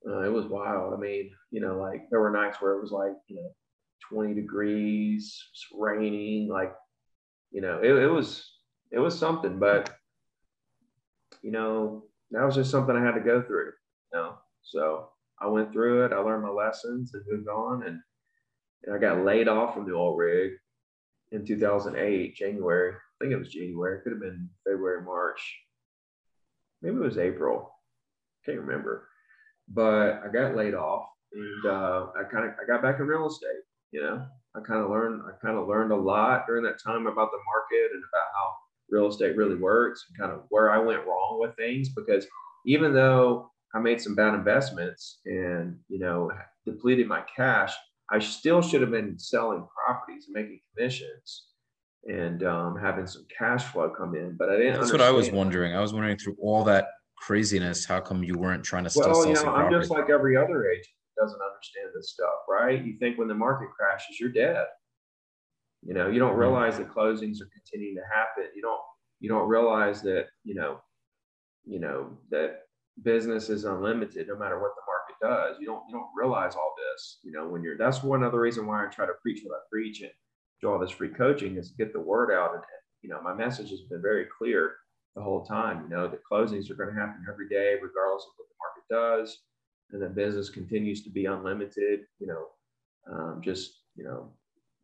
Uh, it was wild. I mean, you know, like there were nights where it was like, you know, twenty degrees, it's raining, like, you know, it, it was, it was something, but, you know, that was just something I had to go through, you know? So I went through it. I learned my lessons and moved on. And, and I got laid off from the oil rig in two thousand eight, January. I think it was January. It could have been February, March. Maybe it was April. Can't remember. But I got laid off, and uh, I kind of I got back in real estate. You know, I kind of learned I kind of learned a lot during that time about the market and about how real estate really works, and kind of where I went wrong with things. Because even though I made some bad investments and, you know, depleted my cash, I still should have been selling properties and making commissions and um, having some cash flow come in. But I didn't. That's what I was wondering. I was wondering through all that craziness, how come you weren't trying to still well, sell you know, some I'm property? Just like every other agent that doesn't understand this stuff, right? You think when the market crashes, you're dead. You know, you don't realize that closings are continuing to happen. You don't, you don't realize that, you know, you know, that business is unlimited no matter what the market does. You don't, you don't realize all this, you know, when you're, that's one other reason why I try to preach what I preach and do all this free coaching, is to get the word out. And, you know, my message has been very clear the whole time, you know, the closings are going to happen every day, regardless of what the market does. And the business continues to be unlimited, you know, um, just, you know,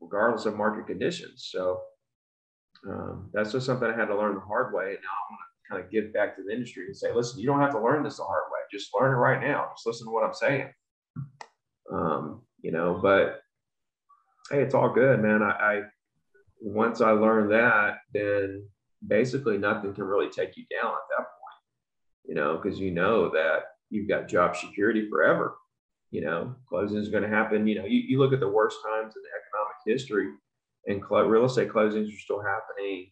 regardless of market conditions. So um, that's just something I had to learn the hard way. And now I want to kind of give back to the industry and say, listen, you don't have to learn this the hard way. Just learn it right now. Just listen to what I'm saying. Um, you know, but hey, it's all good, man. I, I once I learned that, then basically nothing can really take you down at that point, you know, because you know that you've got job security forever. You know, closing is going to happen. You know, you, you look at the worst times in economic history, and cl- real estate closings are still happening,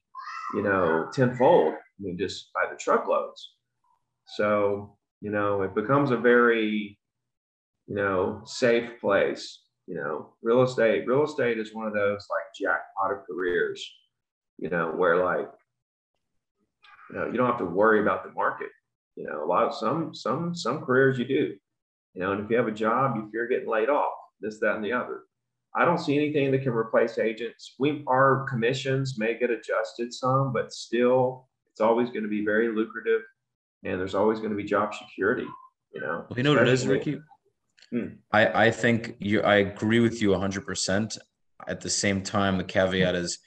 you know, tenfold, I mean, just by the truckloads. So, you know, it becomes a very, you know, safe place. You know, real estate, real estate is one of those like jackpot of careers, you know, where like, you know, you don't have to worry about the market. You know, a lot of some, some, some careers you do, you know, and if you have a job, you fear getting laid off, this, that, and the other. I don't see anything that can replace agents. We, our commissions may get adjusted some, but still it's always going to be very lucrative, and there's always going to be job security, you know. Well, you know what it is, Ricky? Hmm. I, I think you, I agree with you a hundred percent. At the same time, the caveat is,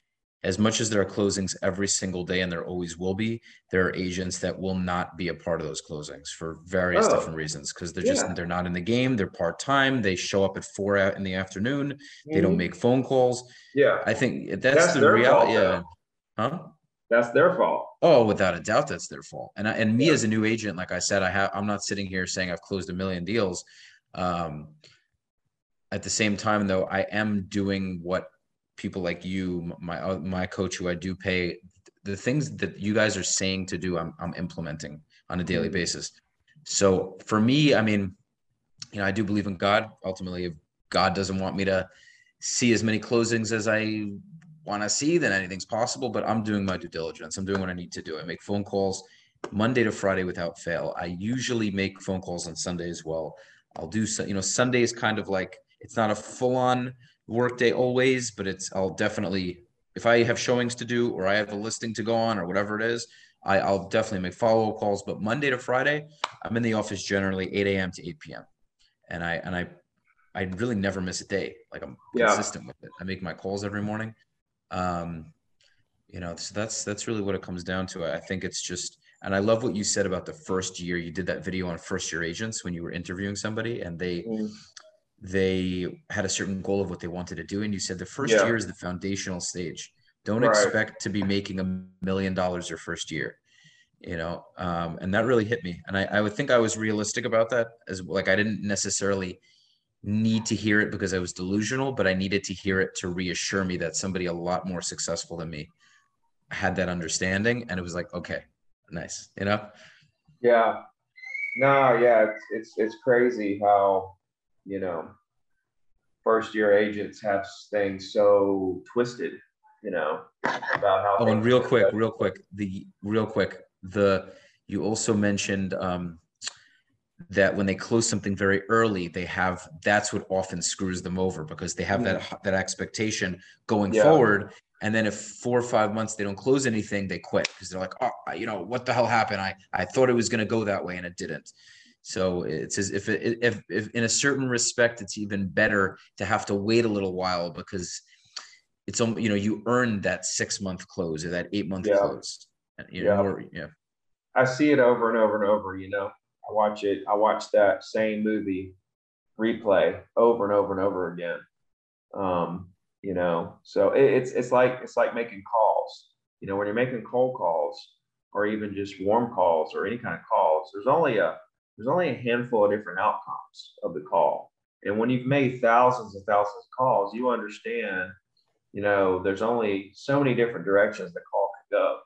as much as there are closings every single day, and there always will be, there are agents that will not be a part of those closings for various oh, different reasons, because they're yeah. just, they're not in the game. They're part-time. They show up at four in the afternoon. Mm-hmm. They don't make phone calls. Yeah. I think that's, that's the reality. Yeah. Huh? That's their fault. Oh, without a doubt, that's their fault. And I, and me yeah. as a new agent, like I said, I have, I'm not sitting here saying I've closed a million deals. Um, at the same time though, I am doing what people like you, my my coach, who I do pay, the things that you guys are saying to do, I'm I'm implementing, on a daily basis. So for me, I mean, you know, I do believe in God. Ultimately, if God doesn't want me to see as many closings as I want to see, then anything's possible. But I'm doing my due diligence. I'm doing what I need to do. I make phone calls Monday to Friday without fail. I usually make phone calls on Sunday as well. I'll do so, you know, Sunday is kind of like, it's not a full on work day always, but it's, I'll definitely, if I have showings to do, or I have a listing to go on or whatever it is, I, I'll definitely make follow-up calls. But Monday to Friday, I'm in the office generally eight a.m. to eight p.m. And I, and I, I really never miss a day. Like I'm yeah. consistent with it. I make my calls every morning. Um, you know, so that's, that's really what it comes down to. I think it's just, and I love what you said about the first year. You did that video on first year agents when you were interviewing somebody, and they, mm. they had a certain goal of what they wanted to do. And you said the first yeah. year is the foundational stage. Don't right. expect to be making a million dollars your first year, you know? Um, and that really hit me. And I, I would think I was realistic about that as like, I didn't necessarily need to hear it because I was delusional, but I needed to hear it to reassure me that somebody a lot more successful than me had that understanding. And it was like, okay, nice. You know? Yeah. No, yeah. It's, it's, it's crazy how, you know, first year agents have things so twisted, you know, about how. Oh, and real quick, real quick, the real quick, the, you also mentioned, um, that when they close something very early, they have, that's what often screws them over, because they have mm. that, that expectation going yeah. forward. And then if four or five months, they don't close anything, they quit because they're like, oh, you know, what the hell happened? I, I thought it was going to go that way and it didn't. So it's as if, it, if, if in a certain respect, it's even better to have to wait a little while, because it's, you know, you earn that six month close or that eight month yeah. close. You know, yeah. Or, yeah. I see it over and over and over, you know, I watch it. I watch that same movie replay over and over and over again. Um, you know, so it, it's, it's like, it's like making calls, you know, when you're making cold calls or even just warm calls or any kind of calls, there's only a, there's only a handful of different outcomes of the call. And when you've made thousands and thousands of calls, you understand, you know, there's only so many different directions the call could go.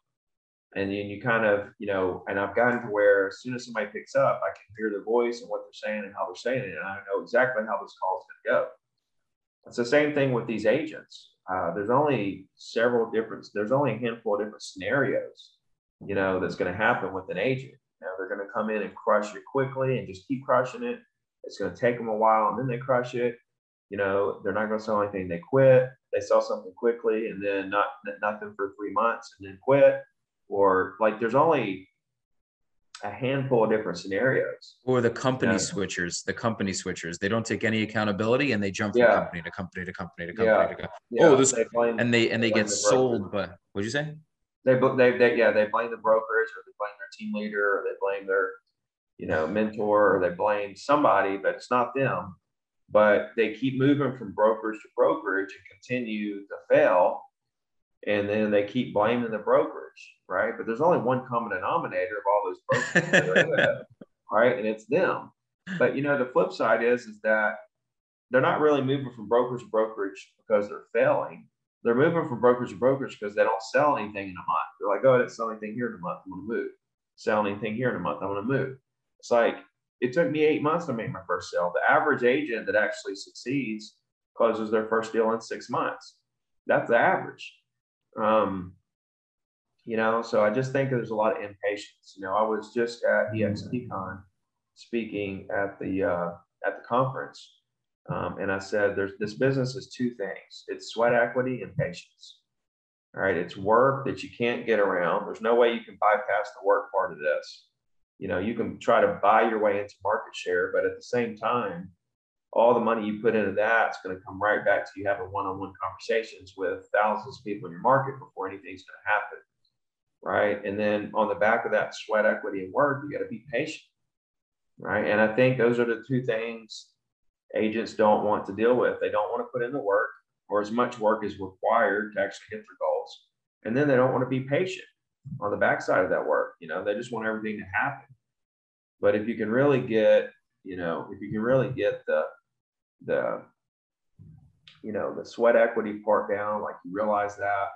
And then you kind of, you know, and I've gotten to where as soon as somebody picks up, I can hear their voice and what they're saying and how they're saying it. And I know exactly how this call is going to go. It's the same thing with these agents. Uh, there's only several different, there's only a handful of different scenarios, you know, that's going to happen with an agent. Now they're going to come in and crush it quickly and just keep crushing it. It's going to take them a while, and then they crush it. You know, they're not going to sell anything. They quit. They sell something quickly and then not nothing for three months and then quit. Or like, there's only a handful of different scenarios. Or the company yeah. switchers, the company switchers, they don't take any accountability and they jump from yeah. company to company to company to company. Yeah. To company. Yeah. Oh, this they blame, and they and they, they get the sold. But what'd you say? They, they, they, yeah, they blame the brokerage, or they blame their team leader, or they blame their, you know, mentor, or they blame somebody, but it's not them. But they keep moving from brokerage to brokerage and continue to fail. And then they keep blaming the brokerage, right? But there's only one common denominator of all those brokerages that they're with, right? And it's them. But, you know, the flip side is, is that they're not really moving from brokerage to brokerage because they're failing. They're moving from brokerage to brokerage because they don't sell anything in a month. They're like, oh, I didn't sell anything here in a month. I'm going to move. Sell anything here in a month. I'm going to move. It's like, it took me eight months to make my first sale. The average agent that actually succeeds closes their first deal in six months. That's the average. Um, you know, so I just think there's a lot of impatience. You know, I was just at E X P Con speaking at the, uh, at the conference. Um, and I said, there's, this business is two things. It's sweat equity and patience. All right. It's work that you can't get around. There's no way you can bypass the work part of this. You know, you can try to buy your way into market share, but at the same time, all the money you put into that is going to come right back to you having one-on-one conversations with thousands of people in your market before anything's going to happen. Right. And then on the back of that sweat equity and work, you got to be patient. Right. And I think those are the two things agents don't want to deal with. They don't want to put in the work, or as much work as required to actually get their goals. And then they don't want to be patient on the backside of that work. You know, they just want everything to happen. But if you can really get, you know, if you can really get the, the, you know, the sweat equity part down, like you realize that,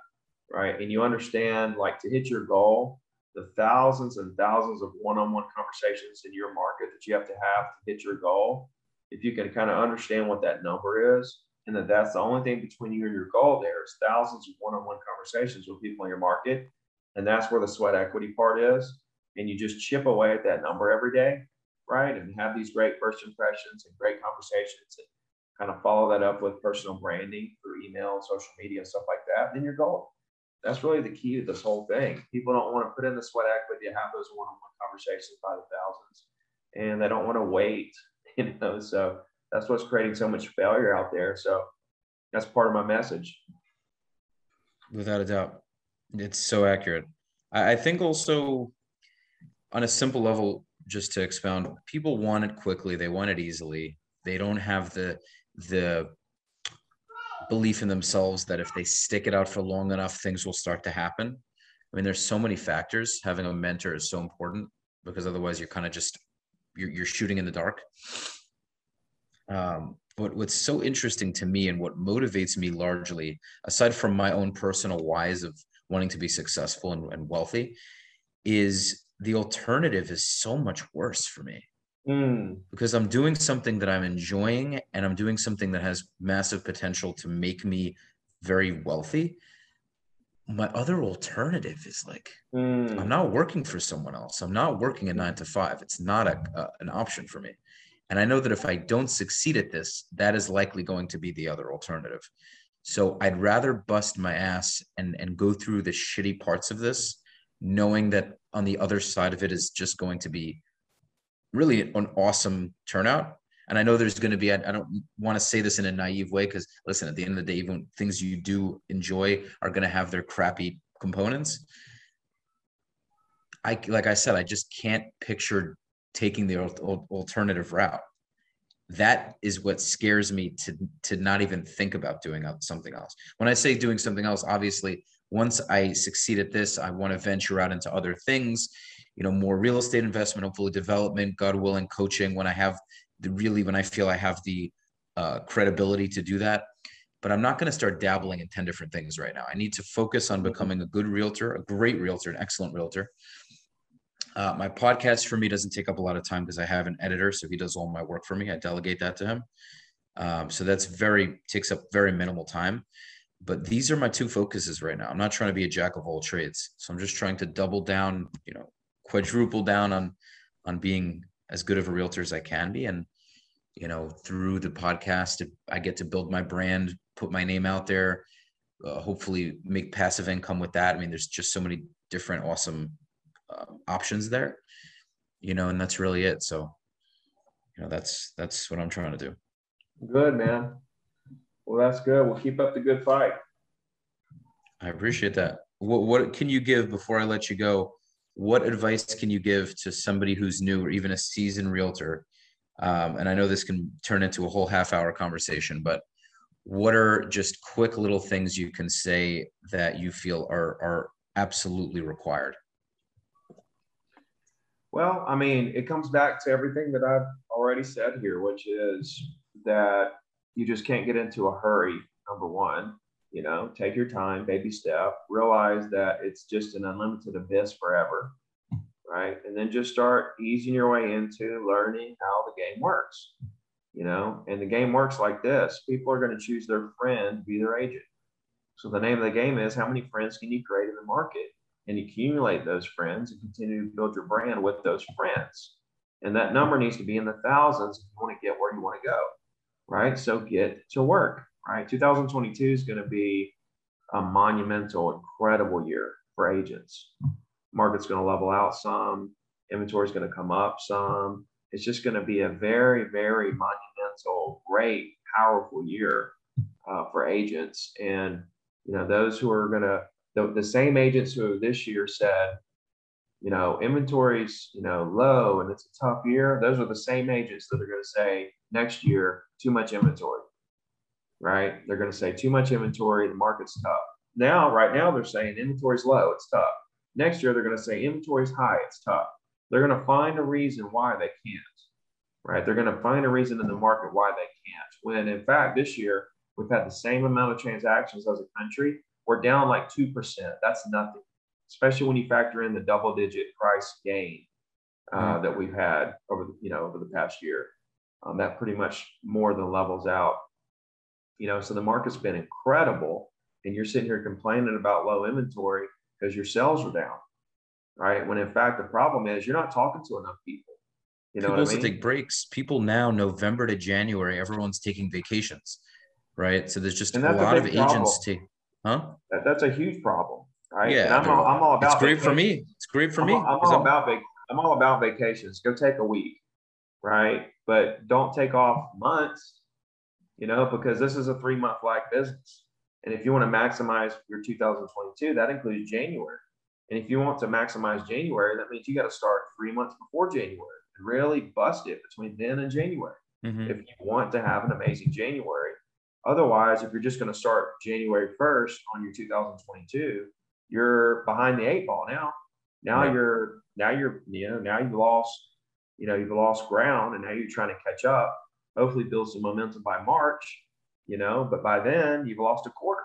right. And you understand, like, to hit your goal, the thousands and thousands of one-on-one conversations in your market that you have to have to hit your goal, if you can kind of understand what that number is, and that that's the only thing between you and your goal, there's thousands of one-on-one conversations with people in your market. And that's where the sweat equity part is. And you just chip away at that number every day, right? And have these great first impressions and great conversations and kind of follow that up with personal branding through email and social media, stuff like that. Then your goal. That's really the key to this whole thing. People don't want to put in the sweat equity to have those one-on-one conversations by the thousands, and they don't want to wait, you know, so that's what's creating so much failure out there. So that's part of my message. Without a doubt. It's so accurate. I think also on a simple level, just to expound, people want it quickly. They want it easily. They don't have the, the belief in themselves that if they stick it out for long enough, things will start to happen. I mean, there's so many factors. Having a mentor is so important because otherwise you're kind of just, you're, you're shooting in the dark. Um, but what's so interesting to me and what motivates me largely, aside from my own personal whys of wanting to be successful and, and wealthy, is the alternative is so much worse for me. Mm. Because I'm doing something that I'm enjoying and I'm doing something that has massive potential to make me very wealthy. My other alternative is like, mm. I'm not working for someone else. I'm not working a nine to five. It's not a, a, an option for me. And I know that if I don't succeed at this, that is likely going to be the other alternative. So I'd rather bust my ass and, and go through the shitty parts of this, knowing that on the other side of it is just going to be really an awesome turnout. And I know there's going to be, I, I don't want to say this in a naive way, because listen, at the end of the day, even things you do enjoy are going to have their crappy components. I, like I said, I just can't picture taking the alternative route. That is what scares me to, to not even think about doing something else. When I say doing something else, obviously, once I succeed at this, I want to venture out into other things, you know, more real estate investment, hopefully development, God willing, coaching, when I have the really, when I feel I have the uh, credibility to do that. But I'm not going to start dabbling in ten different things right now. I need to focus on becoming a good realtor, a great realtor, an excellent realtor. Uh, my podcast for me doesn't take up a lot of time because I have an editor. So he does all my work for me. I delegate that to him. Um, so that's very, takes up very minimal time, but these are my two focuses right now. I'm not trying to be a jack of all trades. So I'm just trying to double down, you know, quadruple down on, on being as good of a realtor as I can be. And, you know, through the podcast, I get to build my brand, put my name out there, uh, hopefully make passive income with that. I mean, there's just so many different awesome Uh, options there, you know, and that's really it. So, you know, that's, that's what I'm trying to do. Good, man. Well, that's good. We'll keep up the good fight. I appreciate that. What, what can you give before I let you go? What advice can you give to somebody who's new or even a seasoned realtor? Um, and I know this can turn into a whole half hour conversation, but what are just quick little things you can say that you feel are, are absolutely required? Well, I mean, it comes back to everything that I've already said here, which is that you just can't get into a hurry. Number one, you know, take your time, baby step, realize that it's just an unlimited abyss forever, right? And then just start easing your way into learning how the game works, you know, and the game works like this. People are going to choose their friend to be their agent. So the name of the game is how many friends can you create in the market? And accumulate those friends and continue to build your brand with those friends. And that number needs to be in the thousands if you want to get where you want to go, right? So get to work, right? two thousand twenty-two is going to be a monumental, incredible year for agents. Market's going to level out some, inventory is going to come up some. It's just going to be a very, very monumental, great, powerful year uh, for agents. And, you know, those who are going to, The, the same agents who this year said, you know, inventory's, you know, low and it's a tough year. Those are the same agents that are going to say next year, too much inventory, right? They're going to say too much inventory. The market's tough. Now, right now they're saying inventory's low. It's tough. Next year, they're going to say inventory's high. It's tough. They're going to find a reason why they can't, right? They're going to find a reason in the market why they can't. When in fact, this year we've had the same amount of transactions as a country. We're down like two percent. That's nothing. especially when you factor in the double digit price gain uh, that we've had over the, you know, over the past year. Um, that pretty much more than levels out, you know, so the market's been incredible and you're sitting here complaining about low inventory because your sales are down, right? When in fact, the problem is you're not talking to enough people. You know what I mean? People also take breaks. People now, November to January, everyone's taking vacations, right? So there's just a lot of agents take, huh? That, that's a huge problem, right? Yeah. And I'm, all, I'm all about, it's great for me. It's great for me. I'm all about, I'm all about vacations. Go take a week, right? But don't take off months, you know, because this is a three-month lag business. And if you want to maximize your two thousand twenty-two, that includes January. And if you want to maximize January, that means you got to start three months before January and really bust it between then and January mm-hmm. if you want to have an amazing January. Otherwise, if you're just going to start January first on your two thousand twenty-two, you're behind the eight ball now. Now right. you're now you're you know now you've lost. You know, you've lost ground and now you're trying to catch up, hopefully build some momentum by March, you know, but by then you've lost a quarter,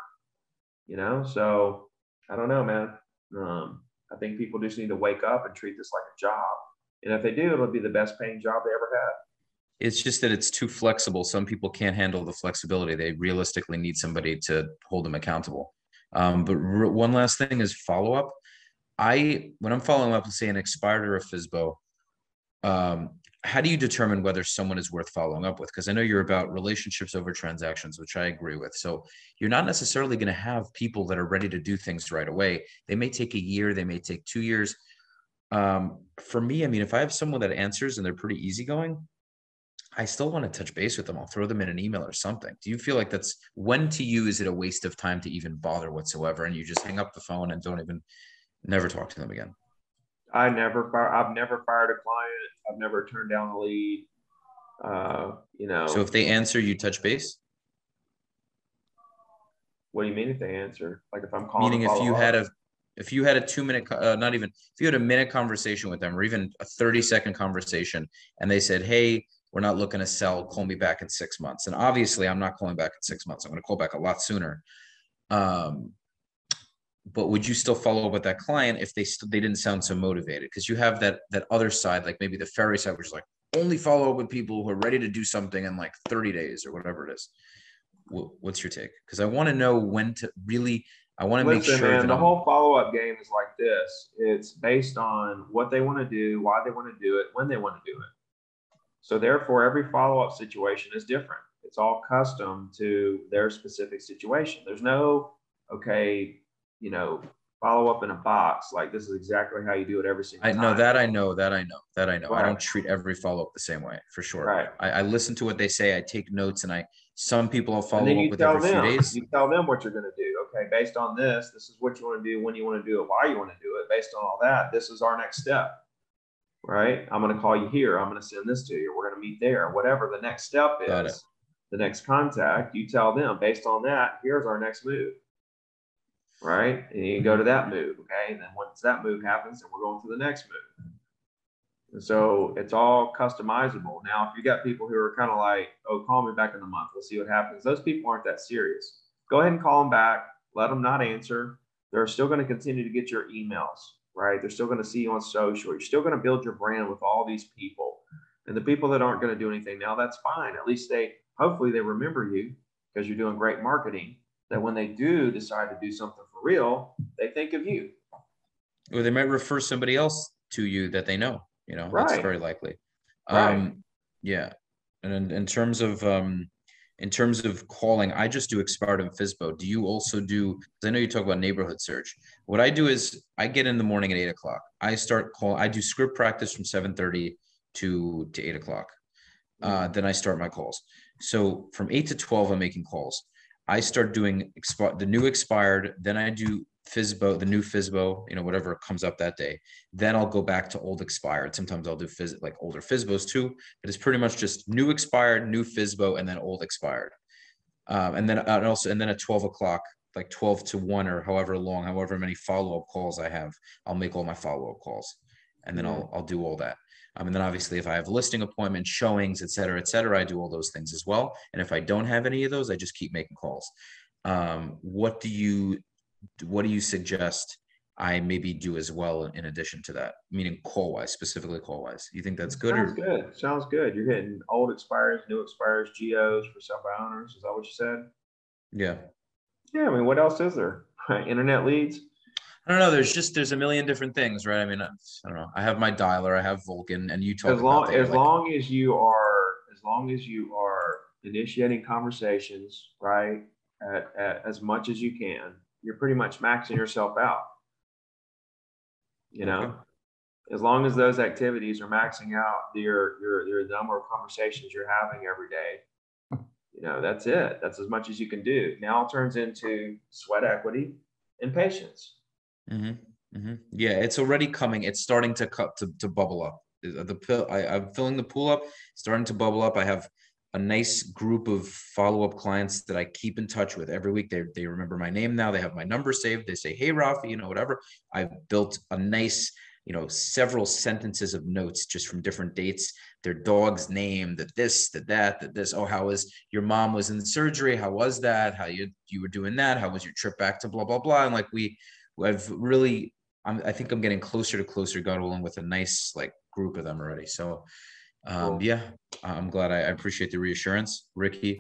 you know? So I don't know, man. Um, I think people just need to wake up and treat this like a job. And if they do, it'll be the best paying job they ever had. It's just that it's too flexible. Some people can't handle the flexibility. They realistically need somebody to hold them accountable. Um, but re- one last thing is follow-up. I, when I'm following up with say an expired or a F S B O, Um, how do you determine whether someone is worth following up with? Because I know you're about relationships over transactions, which I agree with. So you're not necessarily going to have people that are ready to do things right away. They may take a year, they may take two years. Um, for me, I mean, if I have someone that answers and they're pretty easygoing, I still want to touch base with them. I'll throw them in an email or something. Do you feel like that's, when to you, is it a waste of time to even bother whatsoever? And you just hang up the phone and don't even, never talk to them again. I never fire, I've never fired a client. I've never turned down a lead. Uh, you know. So if they answer, you touch base? What do you mean if they answer? Like if I'm calling. Meaning if you up? had a, if you had a two minute, uh, not even, if you had a minute conversation with them or even a thirty second conversation and they said, hey, we're not looking to sell, call me back in six months. And obviously I'm not calling back in six months. I'm going to call back a lot sooner. Um, But would you still follow up with that client if they st- they didn't sound so motivated? Because you have that that other side, like maybe the Ferry side, which is like only follow up with people who are ready to do something in like thirty days or whatever it is. W- what's your take? Because I want to know when to really, I want to make sure. Man, that the I'm- whole follow up game is like this. It's based on what they want to do, why they want to do it, when they want to do it. So therefore, every follow up situation is different. It's all custom to their specific situation. There's no okay. you know, follow up in a box. Like this is exactly how you do it every single time. I know that I know that I know that I know. Right. I don't treat every follow up the same way for sure. Right. I, I listen to what they say. I take notes and I, some people I'll follow up with every few days. You tell them what you're going to do. Okay. Based on this, this is what you want to do, when you want to do it, why you want to do it. Based on all that, this is our next step, right? I'm going to call you here. I'm going to send this to you. We're going to meet there. Whatever the next step is, the next contact, you tell them based on that, here's our next move. Right? And you go to that move. Okay. And then once that move happens, then we're going to the next move. And so it's all customizable. Now, if you got people who are kind of like, oh, call me back in a month, we'll see what happens. Those people aren't that serious. Go ahead and call them back. Let them not answer. They're still going to continue to get your emails, right? They're still going to see you on social. You're still going to build your brand with all these people. And the people that aren't going to do anything now, that's fine. At least they, hopefully they remember you because you're doing great marketing, that when they do decide to do something for real, they think of you. Or they might refer somebody else to you that they know, you know, right. That's very likely. Right. Um, yeah. And in, in terms of, um, in terms of calling, I just do expired and F S B O. Do you also do, because I know you talk about neighborhood search. What I do is I get in the morning at eight o'clock. I start call. I do script practice from seven thirty to, to eight o'clock. Uh, then I start my calls. So from eight to twelve, I'm making calls. I start doing expi- the new expired, then I do F S B O, the new F S B O, you know, whatever comes up that day. Then I'll go back to old expired. Sometimes I'll do phys- like older F S B Os too, but it's pretty much just new expired, new F S B O, and then old expired. Um, and then and also, and then at twelve o'clock, like twelve to one or however long, however many follow-up calls I have, I'll make all my follow-up calls and then mm-hmm. I'll, I'll do all that. Um, and then obviously if I have listing appointments, showings, et cetera, et cetera, I do all those things as well. And if I don't have any of those, I just keep making calls. Um, what do you, what do you suggest I maybe do as well in addition to that, meaning call wise, specifically call wise. You think that's good? Sounds or? good. Sounds good. You're hitting old expires, new expires, G Os for sub-owners. Is that what you said? Yeah. Yeah. I mean, what else is there? Internet leads? I don't know. There's just, there's a million different things, right? I mean, I don't know. I have my dialer, I have Vulcan, and you talk as long, about that, as like, long as you are, as long as you are initiating conversations, right? At, at, as much as you can, you're pretty much maxing yourself out. You know, okay. As long as those activities are maxing out your, your, your number of conversations you're having every day, you know, that's it. That's as much as you can do. Now it turns into sweat equity and patience. Mm-hmm. Mm-hmm. Yeah, it's already coming. It's starting to cut to, to bubble up. The pill, I, I'm filling the pool up, starting to bubble up. I have a nice group of follow-up clients that I keep in touch with every week. They, they remember my name now. They have my number saved. They say, hey, Rafi, you know, whatever. I've built a nice, you know, several sentences of notes just from different dates, their dog's name, that this, that that, that this. Oh, how was your mom was in surgery? How was that? How you, you were doing that? How was your trip back to blah, blah, blah? And like we, I've really, I'm, I think I'm getting closer to closer, got along with a nice like group of them already. So Um, cool. Yeah, I'm glad. I, I appreciate the reassurance. Ricky,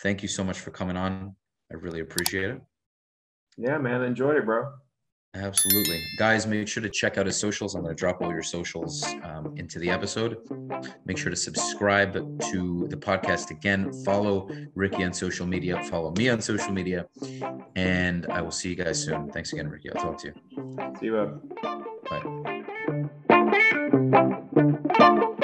thank you so much for coming on. I really appreciate it. Yeah, man. Enjoy it, bro. Absolutely. Guys, make sure to check out his socials. I'm going to drop all your socials um, into the episode. Make sure to subscribe to the podcast again. Follow Ricky on social media. Follow me on social media. And I will see you guys soon. Thanks again, Ricky. I'll talk to you. See you, bro. Bye.